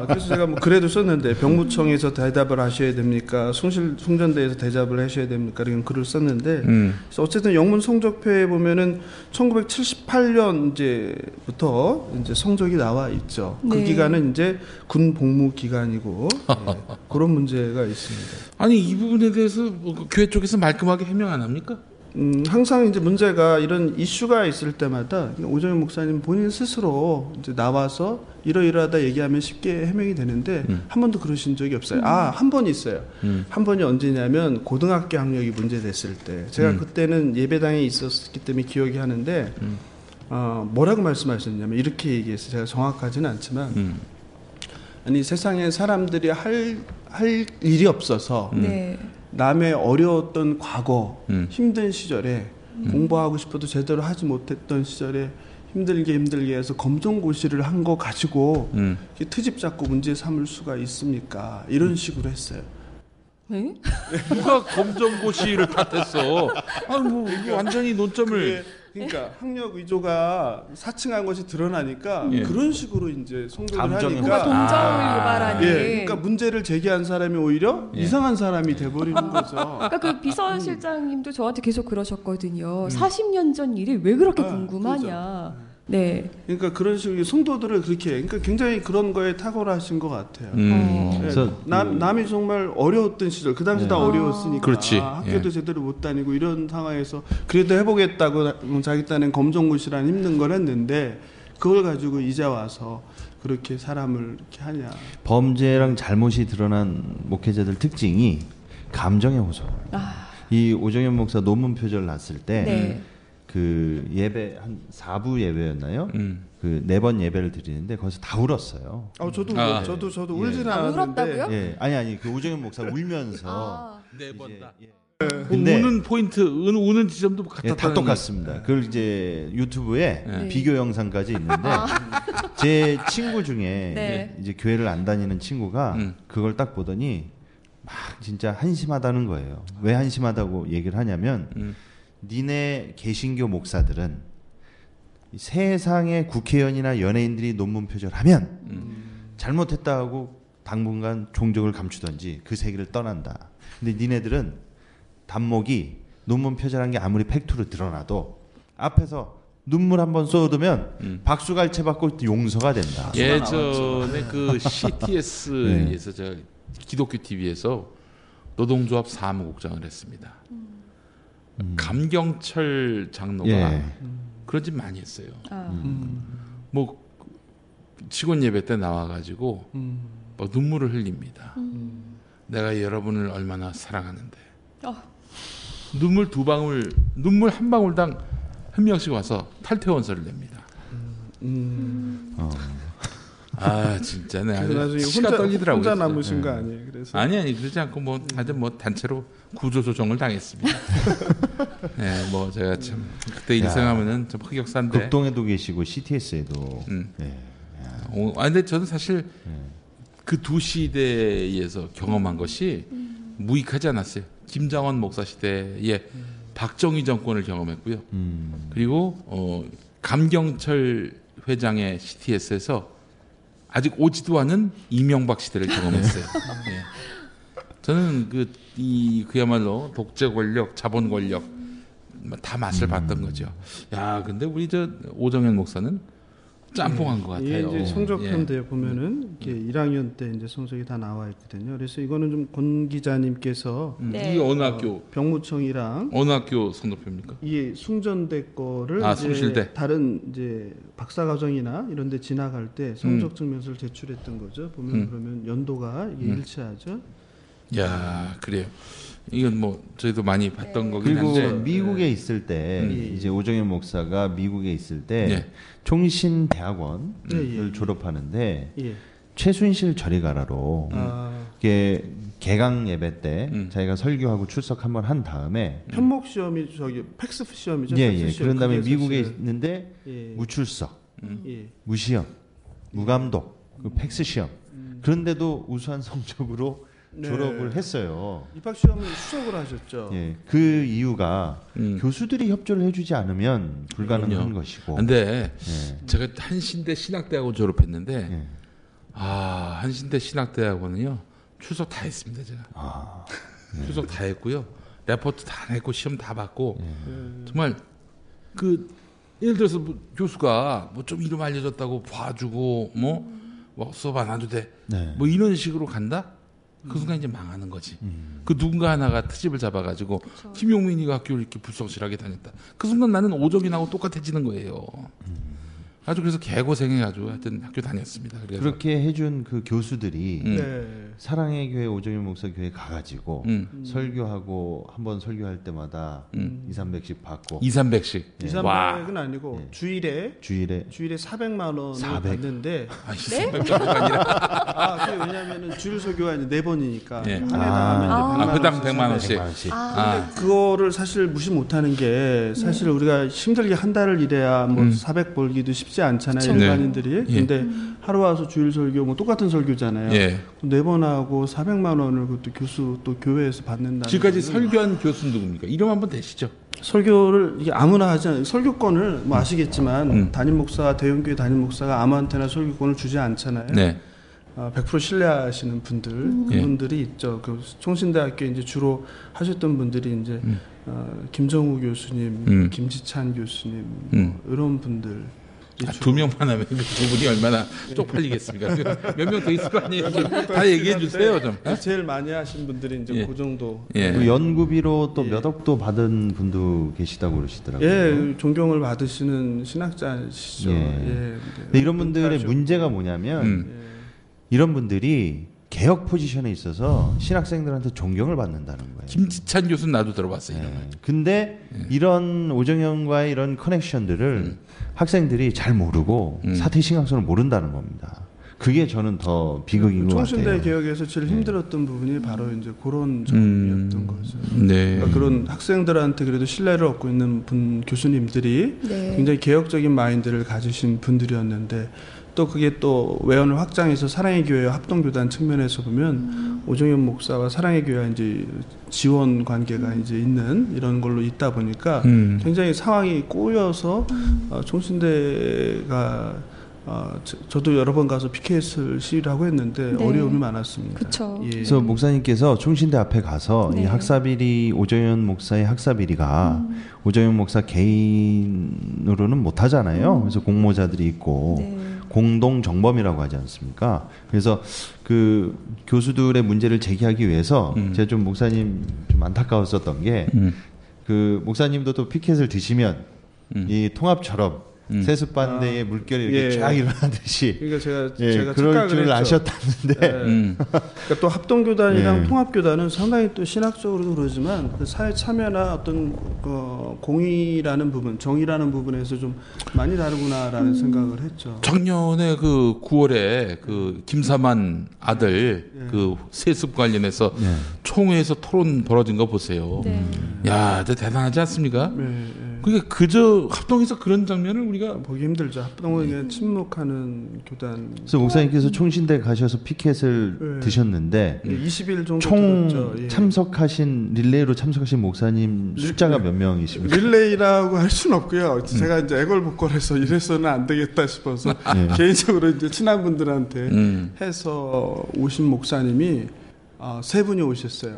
그래서 제가 뭐 그래도 썼는데 병무청에서 대답을 하셔야 됩니까? 숭전대에서 대답을 하셔야 됩니까? 이런 글을 썼는데 그래서 어쨌든 영문 성적표에 보면은 1978년 이제부터 이제 성적이 나와 있죠. 네. 그 기간은 이제 군복무 기간이고 네, 그런 문제가 있습니다. 아니 이 부분에 대해서 뭐 교회 쪽에서 말끔하게 해명 안 합니까? 항상 이제 문제가 이런 이슈가 있을 때마다 오정현 목사님 본인 스스로 이제 나와서 이러이러하다 얘기하면 쉽게 해명이 되는데 한 번도 그러신 적이 없어요. 한 번 있어요. 한 번이 언제냐면 고등학교 학력이 문제됐을 때 제가 그때는 예배당에 있었기 때문에 기억이 하는데 뭐라고 말씀하셨냐면 이렇게 얘기했어요. 제가 정확하지는 않지만 아니 세상에 사람들이 할 일이 없어서 네. 남의 어려웠던 과거 힘든 시절에 공부하고 싶어도 제대로 하지 못했던 시절에 힘들게 해서 검정고시를 한 거 가지고 트집 잡고 문제 삼을 수가 있습니까? 이런 식으로 했어요. 네? 누가 검정고시를 탓했어? 그러니까, 완전히 논점을 그러니까 학력 의조가 사칭한 것이 드러나니까 예. 그런 식으로 이제 성적을 하니까 뭔가 동정을 유발하니 예. 그러니까 문제를 제기한 사람이 오히려 예. 이상한 사람이 돼버리는 거죠. 그러니까 그 비서실장님도 저한테 계속 그러셨거든요. 40년 전 일이 왜 그렇게 궁금하냐. 그렇죠. 네. 그러니까 그런 식으로 성도들을 그렇게 그러니까 굉장히 그런 거에 탁월하신 것 같아요. 네. 그래서 남이 정말 어려웠던 시절 그 당시 네. 다 어려웠으니까 그렇지. 학교도 예. 제대로 못 다니고 이런 상황에서 그래도 해보겠다고 자기 딴엔 검정고시라는 힘든 걸 했는데 그걸 가지고 이제 와서 그렇게 사람을 이렇게 하냐. 범죄랑 잘못이 드러난 목회자들 특징이 감정에 호소. 이 오정현 목사 논문 표절 났을 때. 네. 그 예배 한 4부 예배였나요? 그 4번 예배를 드리는데 거기서 다 울었어요. 저도 울진 않았는데. 울었다고요? 예. 아니 그 오정현 목사 울면서 4번 다. 예. 근데 우는 포인트, 우는 지점도 같았다. 예, 다 똑같습니다. 그걸 이제 유튜브에 네. 비교 영상까지 있는데 제 친구 중에 네. 이제 교회를 안 다니는 친구가 그걸 딱 보더니 막 진짜 한심하다는 거예요. 왜 한심하다고 얘기를 하냐면 니네 개신교 목사들은 세상의 국회의원이나 연예인들이 논문 표절하면 잘못했다 하고 당분간 종적을 감추던지 그 세계를 떠난다. 근데 니네들은 단목이 논문 표절한 게 아무리 팩트로 드러나도 앞에서 눈물 한번 쏟으면 박수갈채 받고 용서가 된다. 예전에 그 CTS에서 제가 기독교 TV에서 노동조합 사무국장을 했습니다. 감경철 장로가 그런 짓 많이 했어요. 뭐 직원 예배 때 나와가지고 막 눈물을 흘립니다. 내가 여러분을 얼마나 사랑하는데 눈물 두 방울, 눈물 한 방울당 한 명씩 와서 탈퇴원서를 냅니다. 아 진짜 네. 혼자 떨리더라고요. 혼자 남으신 거 아니에요? 그래서 아니 그러지 않고 뭐 하여튼 뭐 단체로 구조조정을 당했습니다. 네, 뭐 제가 참 그때 일생하면은 좀 흑역사인데. 극동에도 계시고 CTS에도. 네. 아 근데 저는 사실 그 두 시대에서 경험한 것이 무익하지 않았어요. 김장환 목사 시대에 박정희 정권을 경험했고요. 그리고 감경철 회장의 CTS에서 아직 오지도 않은 이명박 시대를 경험했어요. 예. 저는 그야말로 독재 권력, 자본 권력 다 맛을 봤던 거죠. 야, 근데 우리 저 오정현 목사는 짬뽕한 것 같아요. 이게 이제 성적편대 보면은 이게 1학년 때 이제 성적이 다 나와 있거든요. 그래서 이거는 좀 권 기자님께서 네. 이게 어느 학교? 병무청이랑 어느 학교 성적표입니까? 이게 숭전대 거를 이제 숭실대. 다른 이제 박사과정이나 이런데 지나갈 때 성적 증명서를 제출했던 거죠. 보면 그러면 연도가 이게 일치하죠. 야 그래요. 이건 뭐 저희도 많이 봤던 거긴 한데 그리고 미국에 있을 때 이제 오정현 목사가 미국에 있을 때 총신대학원을 졸업하는데 최순실 저리 가라로 개강 예배 때 자기가 설교하고 출석 한번 한 다음에 편목 시험이 저기 팩스 시험이죠. 팩스 시험. 그런 다음에 미국에 있는데 무출석, 무시험, 무감독, 그 팩스 시험. 그런데도 우수한 성적으로 졸업을 했어요. 입학 시험을 수석을 하셨죠. 예, 그 이유가 교수들이 협조를 해주지 않으면 불가능한 것이고. 근데 제가 한신대 신학대학원 졸업했는데 아 한신대 신학대학원은요 출석 다 했습니다 제가. 아, 출석 다 했고요 레포트 다 냈고 시험 다 봤고 정말 그 예를 들어서 뭐 교수가 뭐 좀 이름 알려줬다고 봐주고 뭐 수업 안 해도 돼 뭐 이런 식으로 간다. 그 순간 이제 망하는 거지. 그 누군가 하나가 트집을 잡아가지고 그쵸. 김용민이가 학교를 이렇게 불성실하게 다녔다. 그 순간 나는 오정인하고 똑같아지는 거예요. 아주 그래서 개고생해가지고 하여튼 학교 다녔습니다. 그래서. 그렇게 해준 그 교수들이 사랑의 교회 오정현 목사 교회 가가지고 설교하고 한번 설교할 때마다 2,300씩 받고 2,300씩 2,300은 아니고 주일에 400만 원을 400. 받는데 아, 2,300만 원이 아니라 아, 왜냐하면 주일 설교가 이제 4번이니까 한 해 나가면 이제 그당 100만 원씩. 근데 그거를 사실 무시 못하는 게 사실 우리가 힘들게 한 달을 일해야 뭐 400 벌기도 쉽지 않잖아요. 일반인들이. 근데 하루 와서 주일 설교 뭐 똑같은 설교잖아요. 네 번 하고 400만 원을 그것도 교수 또 교회에서 받는다. 지금까지 설교한 교수는 누굽니까? 이름 한번 대시죠. 설교를 이게 아무나 하지 않아요. 설교권을 뭐 아시겠지만 담임 목사 대형교회 담임 목사가 아무한테나 설교권을 주지 않잖아요. 네. 100% 신뢰하시는 분들 그분들이 있죠. 그 총신대학교 이제 주로 하셨던 분들이 이제 김정우 교수님, 김지찬 교수님 뭐 이런 분들. 아, 두 명만 하면 그 부분이 얼마나 쪽팔리겠습니까? 몇 명 더 있을 거 아니에요? 다 얘기해 주세요 좀. 제일 많이 하신 분들이 이제 그 정도. 그 연구비로 또 몇 억도 받은 분도 계시다고 그러시더라고요. 예, 존경을 받으시는 신학자시죠. 근데 이런 분들의 문제가 뭐냐면 이런 분들이 개혁 포지션에 있어서 신학생들한테 존경을 받는다는 거예요. 김지찬 교수는 나도 들어봤어요. 근데 이런 오정현과의 이런 커넥션들을 학생들이 잘 모르고 사태 심각성을 모른다는 겁니다. 그게 저는 더 비극인 것 같아요. 총신대 개혁에서 제일 힘들었던 부분이 바로 이제 그런 점이었던 거죠. 그러니까 그런 학생들한테 그래도 신뢰를 얻고 있는 교수님들이 굉장히 개혁적인 마인드를 가지신 분들이었는데 또 그게 또 외연을 확장해서 사랑의 교회 합동교단 측면에서 보면 오정현 목사와 사랑의 교회와 이제 지원 관계가 이제 있는 이런 걸로 있다 보니까 굉장히 상황이 꼬여서 총신대가 저도 여러 번 가서 피켓을 시위라고 했는데 네. 어려움이 많았습니다. 그쵸. 예. 그래서 목사님께서 총신대 앞에 가서 네. 이 학사비리 오정현 목사의 학사비리가 오정현 목사 개인으로는 못하잖아요. 그래서 공모자들이 있고 네. 공동 정범이라고 하지 않습니까? 그래서 그 교수들의 문제를 제기하기 위해서 제가 좀 목사님 좀 안타까웠었던 게 그 목사님도 또 피켓을 드시면 이 통합처럼 세수반대의 물결이 이렇게 쫙 일어나듯이. 그러니까 제가 그럴 줄 아셨다는데. 예. 그러니까 또 합동교단이랑 통합교단은 상당히 또 신학적으로도 그러지만 그 사회 참여나 어떤 공의라는 부분, 정의라는 부분에서 좀 많이 다르구나라는 생각을 했죠. 작년에 그 9월에 그 김사만 아들 그 세습 관련해서 총회에서 토론 벌어진 거 보세요. 야, 대단하지 않습니까? 그게 그저 합동에서 그런 장면을 우리가 보기 힘들죠. 합동은 침묵하는 교단. 그래서 목사님께서 총신대 가셔서 피켓을 드셨는데 20일 정도 총 예. 참석하신 릴레이로 참석하신 목사님 숫자가 몇 명이십니까? 릴레이라고 할 수는 없고요. 제가 이제 애걸복걸해서 이래서는 안 되겠다 싶어서 개인적으로 이제 친한 분들한테 해서 오신 목사님이 세 분이 오셨어요.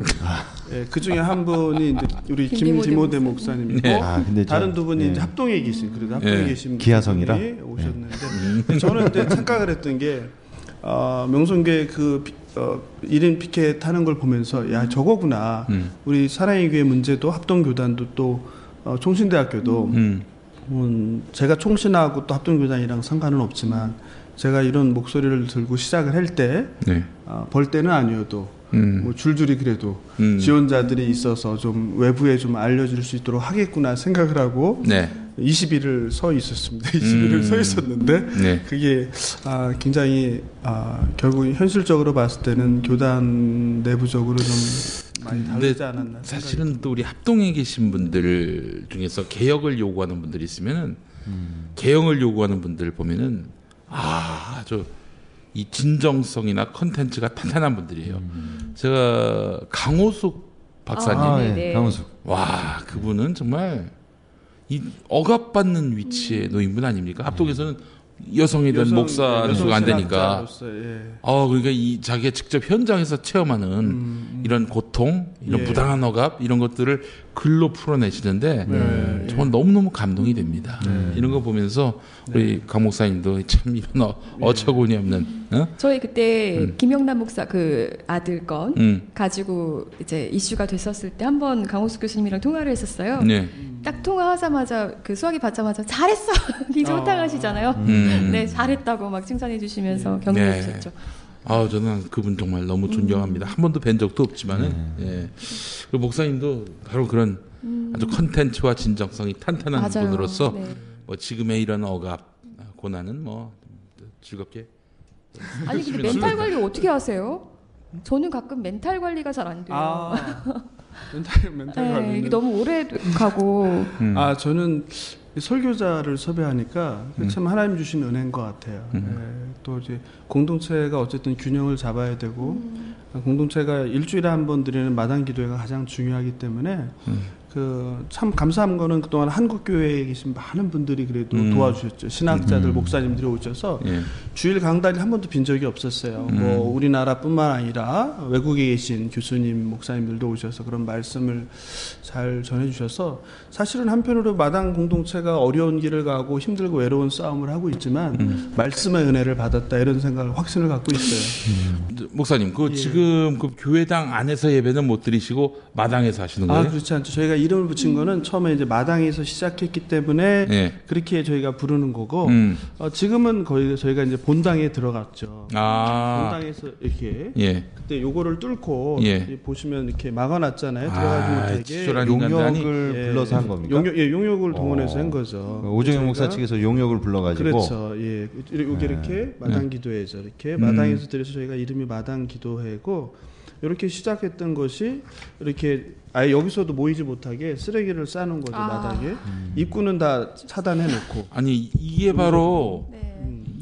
예, 그 중에 한 분이 이제 우리 김디모데 목사님이고 다른 두 분이 이제 합동에 계신 그래도 합동에 계신 기하성이라 오셨는데 저는 이제 착각을 했던 게 명성교회 그 1인 피켓 타는 걸 보면서 야 저거구나 우리 사랑의 교회 문제도 합동교단도 또 총신대학교도 제가 총신하고 또 합동교단이랑 상관은 없지만 제가 이런 목소리를 들고 시작을 할 때 벌 때는 아니어도 뭐 줄줄이 그래도 지원자들이 있어서 좀 외부에 좀 알려줄 수 있도록 하겠구나 생각을 하고 20일을 서 있었습니다. 20일을 서 있었는데 그게 굉장히 결국 현실적으로 봤을 때는 교단 내부적으로 좀 많이 다르지 않았나. 사실은 또 우리 합동에 계신 분들 중에서 개혁을 요구하는 분들이 있으면은 개혁을 요구하는 분들을 보면은 아주 이 진정성이나 컨텐츠가 탄탄한 분들이에요. 제가 강호숙 박사님, 강호숙. 와 그분은 정말 이 억압받는 위치에 놓인 분 아닙니까? 합동에서는 여성에 대한 목사 수가 안 되니까. 그러니까 이 자기가 직접 현장에서 체험하는 이런 고통, 이런 부당한 억압 이런 것들을 글로 풀어내시는데 정말 너무너무 감동이 됩니다. 이런 거 보면서 우리 강 목사님도 참 이런 어처구니 없는. 저희 그때 김영남 목사 그 아들 건 가지고 이제 이슈가 됐었을 때 한번 강호수 교수님이랑 통화를 했었어요. 딱 통화하자마자 그 수학이 받자마자 잘했어 굉장히 호탕하시잖아요. 네 잘했다고 막 칭찬해 주시면서 격려해 주셨죠. 저는 그분 정말 너무 존경합니다. 한 번도 뵌 적도 없지만은 그리고 목사님도 바로 그런 아주 컨텐츠와 진정성이 탄탄한 분으로서 뭐 지금의 이런 억압 고난은 뭐 즐겁게. 아니 근데 멘탈 관리 어떻게 하세요? 저는 가끔 멘탈 관리가 잘 안 돼요. 멘탈 관리 이게 너무 오래 가고. 저는 설교자를 섭외하니까 참 하나님 주신 은혜인 것 같아요. 또 이제 공동체가 어쨌든 균형을 잡아야 되고 공동체가 일주일에 한 번 드리는 마당기도회가 가장 중요하기 때문에 그 참 감사한 거는 그동안 한국교회에 계신 많은 분들이 그래도 도와주셨죠. 신학자들, 목사님들이 오셔서 주일 강단이 한 번도 빈 적이 없었어요. 뭐 우리나라뿐만 아니라 외국에 계신 교수님, 목사님들도 오셔서 그런 말씀을 잘 전해주셔서 사실은 한편으로 마당 공동체가 어려운 길을 가고 힘들고 외로운 싸움을 하고 있지만 말씀의 은혜를 받았다 이런 생각을 확신을 갖고 있어요. 목사님, 지금 그 교회당 안에서 예배는 못 드리시고 마당에서 하시는 거예요? 그렇지 않죠. 저희가 이름을 붙인 거는 처음에 이제 마당에서 시작했기 때문에 그렇게 저희가 부르는 거고 지금은 거의 저희가 이제 본당에 들어갔죠. 본당에서 이렇게 그때 요거를 뚫고 보시면 이렇게 막아놨잖아요. 들어가지 못하게 용역을 불러서 한 겁니까? 용역을 동원해서 한 거죠. 오정현 목사 측에서 용역을 불러가지고 그렇죠. 요게 이렇게 마당기도회에서 이렇게 마당에서 들여서 저희가 이름이 마당기도회고 이렇게 시작했던 것이 이렇게 아예 여기서도 모이지 못하게 쓰레기를 싸는 거죠. 마당에 입구는 다 차단해놓고. 아니 이게 바로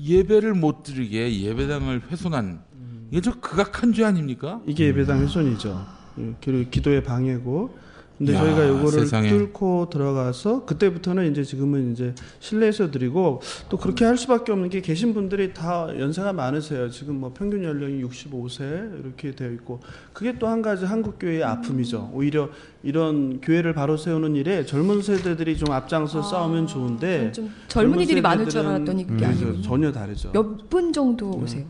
예배를 못 드리게 예배당을 훼손한 이게 저 극악한 죄 아닙니까? 이게 예배당 훼손이죠. 그리고 기도의 방해고. 근데 야, 저희가 요거를 세상에. 뚫고 들어가서 그때부터는 이제 지금은 이제 실내에서 드리고 또 그렇게 할 수밖에 없는 게 계신 분들이 다 연세가 많으세요. 지금 뭐 평균 연령이 65세 이렇게 되어 있고 그게 또 한 가지 한국 교회의 아픔이죠. 오히려 이런 교회를 바로 세우는 일에 젊은 세대들이 좀 앞장서 싸우면 좋은데 좀 젊은이들이 많을 줄 알았더니 그게 아니고 전혀 다르죠. 몇 분 정도 오세요?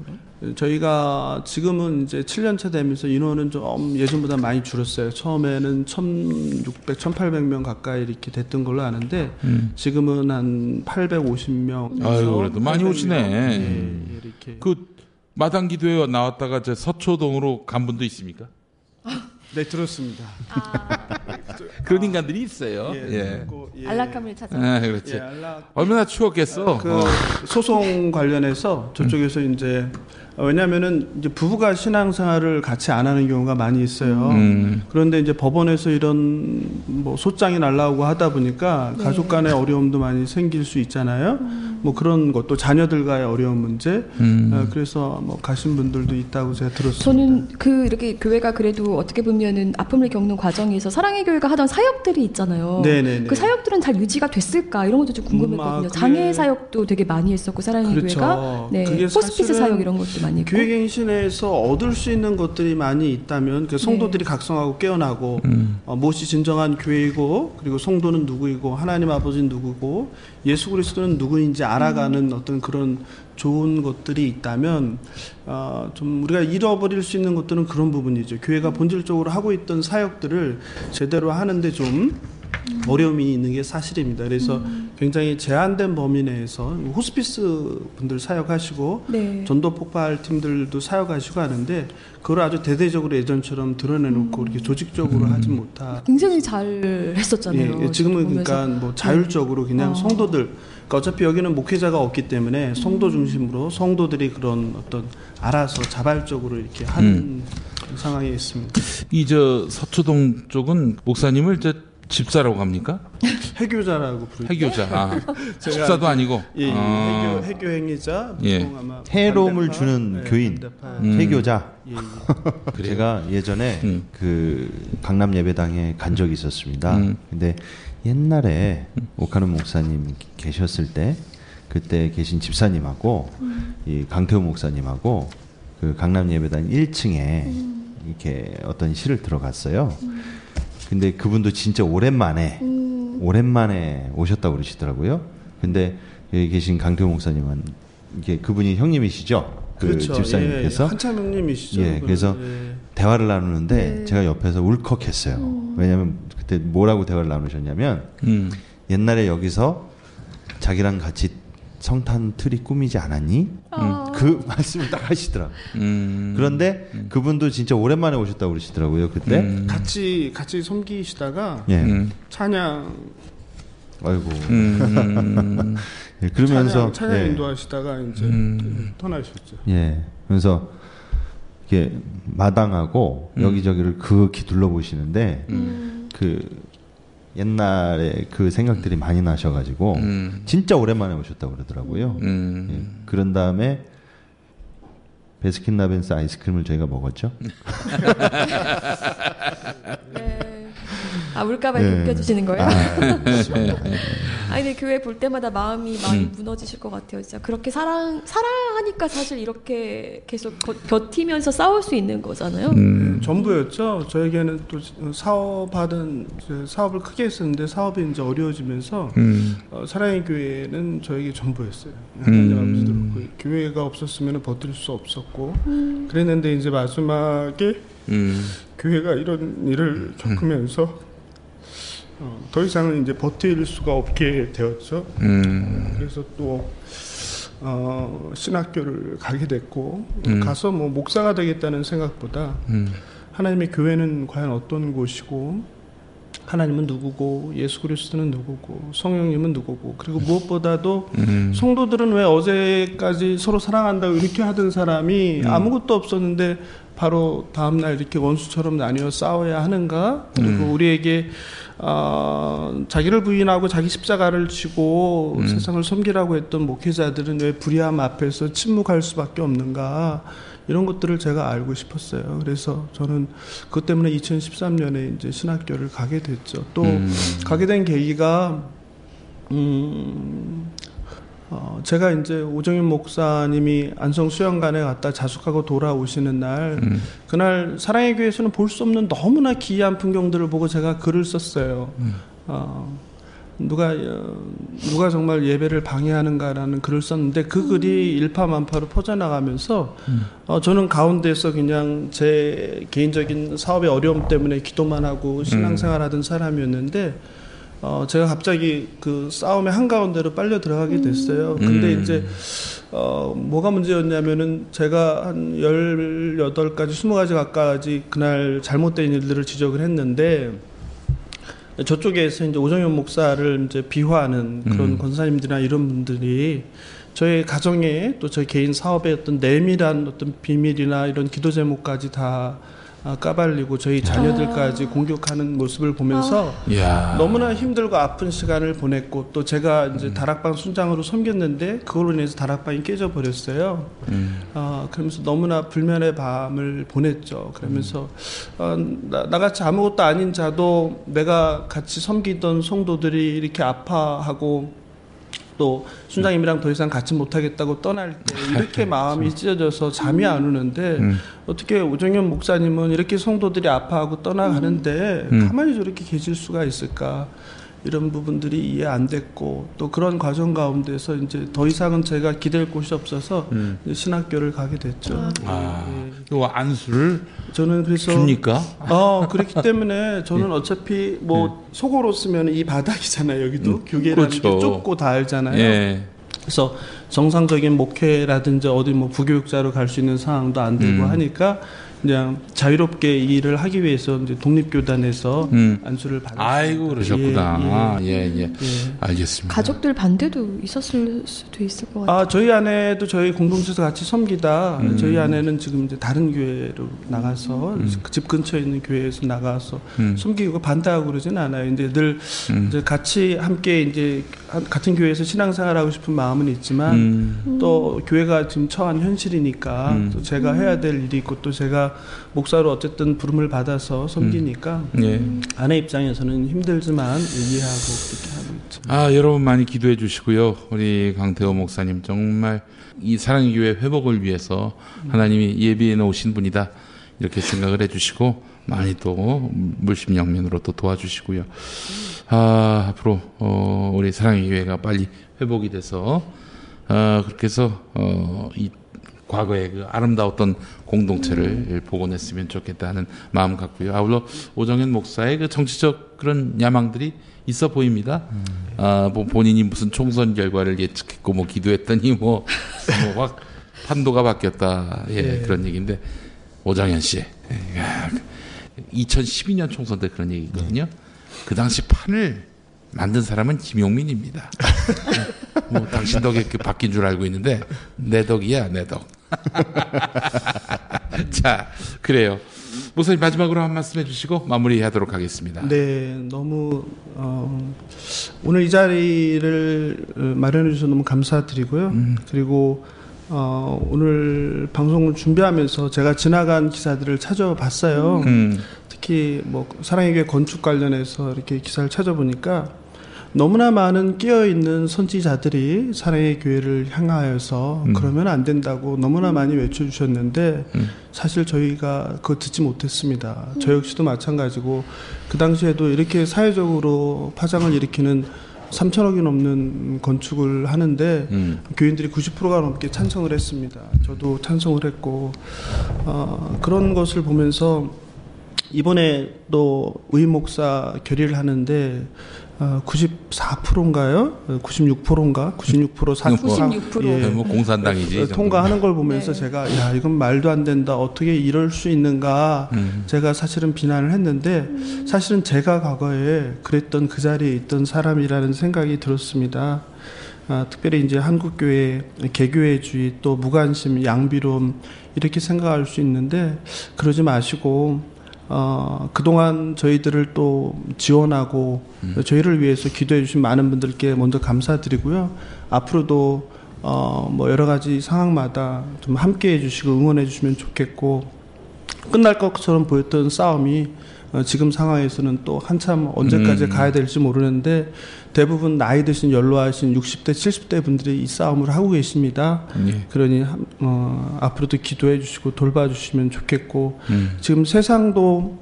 저희가 지금은 이제 7년차 되면서 인원은 좀 예전보다 많이 줄었어요. 처음에는 1,600, 1,800명 가까이 이렇게 됐던 걸로 아는데 지금은 한 850명. 아유, 그래도 많이 오시네. 예, 이렇게. 그 마당기도회 나왔다가 제 서초동으로 간 분도 있습니까? 네, 들었습니다. 그런 인간들이 있어요. 예, 예. 예. 안락함을 찾아. 아, 그렇지. 예, 얼마나 추웠겠어. 소송 관련해서 저쪽에서 이제 왜냐하면은 이제 부부가 신앙생활을 같이 안 하는 경우가 많이 있어요. 그런데 이제 법원에서 이런 뭐 소장이 날라오고 하다 보니까 네. 가족 간의 어려움도 많이 생길 수 있잖아요. 뭐 그런 것도 자녀들과의 어려운 문제. 그래서 뭐 가신 분들도 있다고 제가 들었습니다. 저는 그 이렇게 교회가 그래도 어떻게 보면은 아픔을 겪는 과정에서 사랑의 교회가 하던 사역들이 있잖아요. 네네네. 그 사역들은 잘 유지가 됐을까 이런 것도 좀 궁금했거든요. 장애 사역도 되게 많이 했었고 사랑의 그렇죠. 교회가 네. 호스피스 사역 이런 것도 많이 했고. 교회 갱신에서 얻을 수 있는 것들이 많이 있다면 그 성도들이 네. 각성하고 깨어나고 무엇이 진정한 교회이고 그리고 성도는 누구이고 하나님 아버지는 누구고 예수 그리스도는 누구인지 알아가는 어떤 그런 좋은 것들이 있다면 좀 우리가 잃어버릴 수 있는 것들은 그런 부분이죠. 교회가 본질적으로 하고 있던 사역들을 제대로 하는데 좀 어려움이 있는 게 사실입니다. 그래서 굉장히 제한된 범위 내에서 호스피스 분들 사역하시고 네. 전도 폭발 팀들도 사역하시고 하는데 그걸 아주 대대적으로 예전처럼 드러내놓고 이렇게 조직적으로 하지 못하. 굉장히 잘 했었잖아요. 예, 지금은 그러니까 뭐 자율적으로 그냥 성도들. 그러니까 어차피 여기는 목회자가 없기 때문에 성도 중심으로 성도들이 그런 어떤 알아서 자발적으로 이렇게 하는 상황이 있습니다. 이 저 서초동 쪽은 목사님을 이제 집사라고 합니까? 해교자라고 부르죠. 해교자. 아. 집사도 아니고. 예, 예. 아. 해교 행위자. 예. 아마 해로움을 반대파, 주는 예, 교인. 해교자. 예, 예. 제가 예전에 그 강남 예배당에 간 적이 있었습니다. 근데 옛날에 오카는 목사님 계셨을 때 그때 계신 집사님하고 이 강태우 목사님하고 그 강남 예배당 1층에 이렇게 어떤 실을 들어갔어요. 근데 그분도 진짜 오랜만에 오셨다고 그러시더라고요. 근데 여기 계신 강태우 목사님은 이게 그분이 형님이시죠? 그 그렇죠. 집사님께서 예, 한참 형님이시죠. 예, 그래서 예. 대화를 나누는데 예. 제가 옆에서 울컥했어요. 왜냐하면 그때 뭐라고 대화를 나누셨냐면 옛날에 여기서 자기랑 같이 성탄 트리 꾸미지 않았니? 그 말씀을 딱 하시더라고요. 그런데 그분도 진짜 오랜만에 오셨다고 그러시더라고요. 그때 같이 섬기시다가 예. 찬양 아이고 예, 그러면서 찬양 예. 인도하시다가 이제 떠나셨죠. 예, 그래서 이게 마당하고 여기저기를 그윽히 둘러보시는데 그 옛날에 그 생각들이 많이 나셔가지고 진짜 오랜만에 오셨다고 그러더라고요. 예, 그런 다음에 베스킨라빈스 아이스크림을 저희가 먹었죠. 네. 아 울까봐 웃겨주시는 거예요? 아니, 교회 볼 때마다 마음이 많이 무너지실 것 같아요. 진짜 그렇게 사랑하니까 사실 이렇게 계속 버티면서 싸울 수 있는 거잖아요. 전부였죠. 저에게는 또 사업을 크게 했었는데 사업이 이제 어려워지면서 사랑의 교회는 저에게 전부였어요. 하나님 아버지도 그렇고 교회가 없었으면 버틸 수 없었고 그랬는데 이제 마지막에 교회가 이런 일을 겪으면서. 더 이상은 이제 버틸 수가 없게 되었죠. 그래서 또 신학교를 가게 됐고 가서 뭐 목사가 되겠다는 생각보다 하나님의 교회는 과연 어떤 곳이고 하나님은 누구고 예수 그리스도는 누구고 성령님은 누구고 그리고 무엇보다도 성도들은 왜 어제까지 서로 사랑한다고 이렇게 하던 사람이 아무것도 없었는데 바로 다음날 이렇게 원수처럼 나뉘어 싸워야 하는가? 그리고 우리에게 자기를 부인하고 자기 십자가를 지고 세상을 섬기라고 했던 목회자들은 왜 불의함 앞에서 침묵할 수밖에 없는가? 이런 것들을 제가 알고 싶었어요. 그래서 저는 그것 때문에 2013년에 이제 신학교를 가게 됐죠. 또 가게 된 계기가 제가 이제 오정현 목사님이 안성 수영관에 갔다 자숙하고 돌아오시는 날, 그날 사랑의 교회에서는 볼 수 없는 너무나 기이한 풍경들을 보고 제가 글을 썼어요. 누가 정말 예배를 방해하는가라는 글을 썼는데, 그 글이 일파만파로 퍼져나가면서 저는 가운데서 그냥 제 개인적인 사업의 어려움 때문에 기도만 하고 신앙생활 하던 사람이었는데, 제가 갑자기 그 싸움의 한가운데로 빨려 들어가게 됐어요. 근데 이제 뭐가 문제였냐면은, 제가 한 18가지 20가지 가까이 그날 잘못된 일들을 지적을 했는데, 저쪽에서 이제 오정현 목사를 이제 비호하는 그런 권사님들이나 이런 분들이 저의 가정에, 또 저의 개인 사업의 어떤 내밀한 어떤 비밀이나 이런 기도 제목까지 다 까발리고 저희 자녀들까지 공격하는 모습을 보면서 너무나 힘들고 아픈 시간을 보냈고, 또 제가 이제 다락방 순장으로 섬겼는데 그걸로 인해서 다락방이 깨져버렸어요. 그러면서 너무나 불면의 밤을 보냈죠. 그러면서 나같이 아무것도 아닌 자도 내가 같이 섬기던 성도들이 이렇게 아파하고, 또 순장님이랑 더 이상 같이 못하겠다고 떠날 때 이렇게 마음이 찢어져서 잠이 안 오는데, 어떻게 오정현 목사님은 이렇게 성도들이 아파하고 떠나가는데 가만히 저렇게 계실 수가 있을까? 이런 부분들이 이해 안 됐고, 또 그런 과정 가운데서 이제 더 이상은 제가 기댈 곳이 없어서 신학교를 가게 됐죠. 네. 안수를 저는 그래서 줍니까? 그렇기 때문에 저는 어차피 뭐 속어로 쓰면 이 바닥이잖아요. 여기도 교계라는 그렇죠. 게 좁고 다 알잖아요. 예. 그래서 정상적인 목회라든지 어디 뭐 부교육자로 갈 수 있는 상황도 안 되고 하니까, 그냥 자유롭게 이 일을 하기 위해서 이제 독립교단에서 안수를 받았습니다. 아이고 그러셨구나. 예. 알겠습니다. 가족들 반대도 있었을 수도 있을 것 같아요. 저희 아내도 저희 공동체에서 같이 섬기다 저희 아내는 지금 이제 다른 교회로 나가서 그 집 근처에 있는 교회에서 나가서 섬기고, 반대하고 그러진 않아요. 이제 늘 이제 같이 함께 이제 같은 교회에서 신앙생활하고 싶은 마음은 있지만 또 교회가 지금 처한 현실이니까 또 제가 해야 될 일이 있고, 또 제가 목사로 어쨌든 부름을 받아서 섬기니까 아내 입장에서는 힘들지만 이해하고 그렇게 하고 있죠. 여러분 많이 기도해 주시고요. 우리 강태우 목사님 정말 이 사랑의 교회 회복을 위해서 하나님이 예비해 놓으신 분이다, 이렇게 생각을 해 주시고, 많이 또 물심양면으로 또 도와주시고요. 앞으로 우리 사랑의 교회가 빨리 회복이 돼서 그렇게 해서 이 과거의 그 아름다웠던 공동체를 복원했으면 좋겠다는 마음 같고요. 아울러 오정현 목사의 그 정치적 그런 야망들이 있어 보입니다. 본인이 무슨 총선 결과를 예측했고 뭐 기도했더니 뭐 확 판도가 바뀌었다. 그런 얘기인데, 오정현 씨 2012년 총선 때 그런 얘기거든요. 그 당시 판을 만든 사람은 김용민입니다. 뭐 당신 덕에 이렇게 바뀐 줄 알고 있는데 내 덕이야, 내 덕. 자, 그래요. 목사님 마지막으로 한 말씀 해주시고 마무리하도록 하겠습니다. 네, 너무 오늘 이 자리를 마련해 주셔서 너무 감사드리고요. 그리고 오늘 방송을 준비하면서 제가 지나간 기사들을 찾아봤어요. 특히 뭐 사랑의 교회 건축 관련해서 이렇게 기사를 찾아보니까 너무나 많은 끼어있는 선지자들이 사랑의 교회를 향하여서 그러면 안 된다고 너무나 많이 외쳐주셨는데 사실 저희가 그거 듣지 못했습니다. 저 역시도 마찬가지고 그 당시에도 이렇게 사회적으로 파장을 일으키는 3천억이 넘는 건축을 하는데 교인들이 90%가 넘게 찬성을 했습니다. 저도 찬성을 했고, 그런 것을 보면서 이번에 또 의임 목사 결의를 하는데 94%인가요? 96%인가? 96% 96%. 예. 뭐 공산당이지. 통과하는 걸 보면서 네. 제가 야 이건 말도 안 된다. 어떻게 이럴 수 있는가? 제가 사실은 비난을 했는데 사실은 제가 과거에 그랬던 그 자리에 있던 사람이라는 생각이 들었습니다. 특별히 이제 한국교회 개교회주의 또 무관심, 양비론 이렇게 생각할 수 있는데 그러지 마시고 그동안 저희들을 또 지원하고 저희를 위해서 기도해 주신 많은 분들께 먼저 감사드리고요. 앞으로도 뭐 여러 가지 상황마다 좀 함께해 주시고 응원해 주시면 좋겠고 끝날 것처럼 보였던 싸움이 지금 상황에서는 또 한참 언제까지 가야 될지 모르는데 대부분 나이 드신 연로하신 60대 70대 분들이 이 싸움을 하고 계십니다. 예. 그러니 앞으로도 기도해 주시고 돌봐주시면 좋겠고 지금 세상도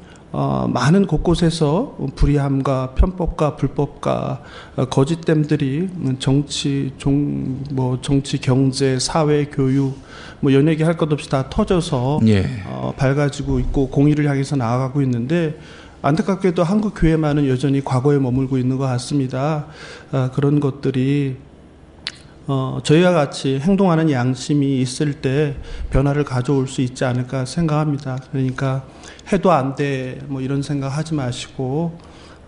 많은 곳곳에서 불의함과 편법과 불법과 거짓됨들이 정치, 정치, 경제, 사회, 교육 뭐 연 얘기 할 것 없이 다 터져서 예. 밝아지고 있고 공의를 향해서 나아가고 있는데 안타깝게도 한국 교회만은 여전히 과거에 머물고 있는 것 같습니다. 그런 것들이 저희와 같이 행동하는 양심이 있을 때 변화를 가져올 수 있지 않을까 생각합니다. 그러니까 해도 안 돼 뭐 이런 생각 하지 마시고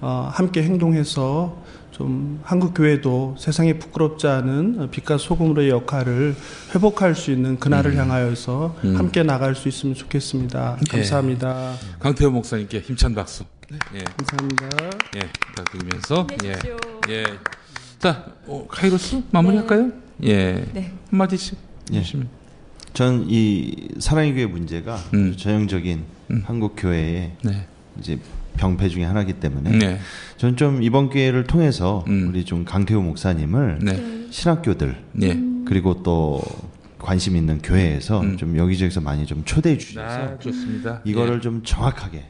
함께 행동해서 좀 한국 교회도 세상에 부끄럽지 않은 빛과 소금으로의 역할을 회복할 수 있는 그날을 향하여서 함께 나갈 수 있으면 좋겠습니다. 감사합니다. 예. 강태우 목사님께 힘찬 박수. 네. 예. 감사합니다. 예, 부탁드리면서 예. 예. 자, 카이로스 마무리할까요? 네. 예. 네. 한마디씩. 예. 전 이 사랑의 교회 문제가 전형적인 한국 교회의 네. 이제 병폐 중에 하나이기 때문에 네. 전 좀 이번 기회를 통해서 우리 좀 강태우 목사님을 네. 신학교들 네. 그리고 또 관심 있는 교회에서 좀 여기저기서 많이 좀 초대해 주셔서 좋습니다. 이거를 예. 좀 정확하게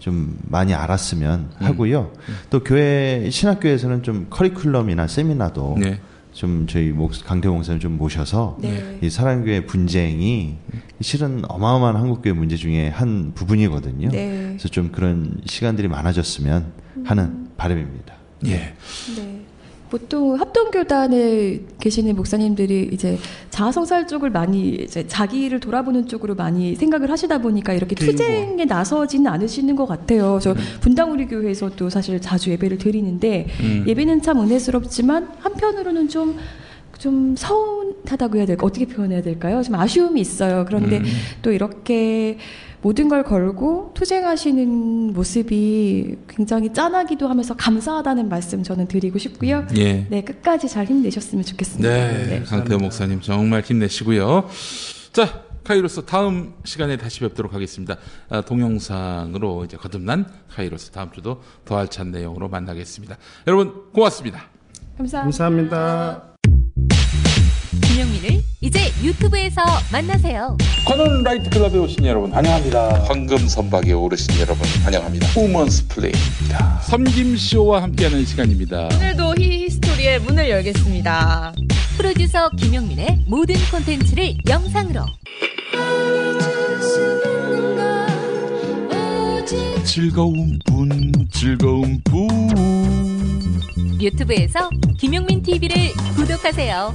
좀 많이 알았으면 하고요. 또 교회 신학교에서는 좀 커리큘럼이나 세미나도 네. 좀 저희 강태우 목사님 좀 모셔서 네. 이 사랑교회 분쟁이 실은 어마어마한 한국교회 문제 중에 한 부분이거든요. 네. 그래서 좀 그런 시간들이 많아졌으면 하는 바람입니다. 예. 네. 보통 합동교단에 계시는 목사님들이 이제 자아성찰 쪽을 많이 이제 자기를 돌아보는 쪽으로 많이 생각을 하시다 보니까 이렇게 투쟁에 나서지는 않으시는 것 같아요. 저 분당우리 교회에서도 사실 자주 예배를 드리는데 예배는 참 은혜스럽지만 한편으로는 좀 서운하다고 해야 될까? 어떻게 표현해야 될까요? 좀 아쉬움이 있어요. 그런데 또 이렇게 모든 걸 걸고 투쟁하시는 모습이 굉장히 짠하기도 하면서 감사하다는 말씀 저는 드리고 싶고요. 예. 네, 끝까지 잘 힘내셨으면 좋겠습니다. 네, 강태우 네. 목사님 정말 힘내시고요. 자, 카이로스 다음 시간에 다시 뵙도록 하겠습니다. 동영상으로 이제 거듭난 카이로스 다음 주도 더 알찬 내용으로 만나겠습니다. 여러분 고맙습니다. 감사합니다. 감사합니다. 김용민을 이제 유튜브에서 만나세요. 커널 라이트 클럽에 오신 여러분 환영합니다. 황금 선박에 오르신 여러분 환영합니다. 우먼스 플레이입니다. 섬김쇼와 함께하는 시간입니다. 오늘도 히스토리의 문을 열겠습니다. 프로듀서 김용민의 모든 콘텐츠를 영상으로 즐거운 분 유튜브에서 김용민 TV를 구독하세요.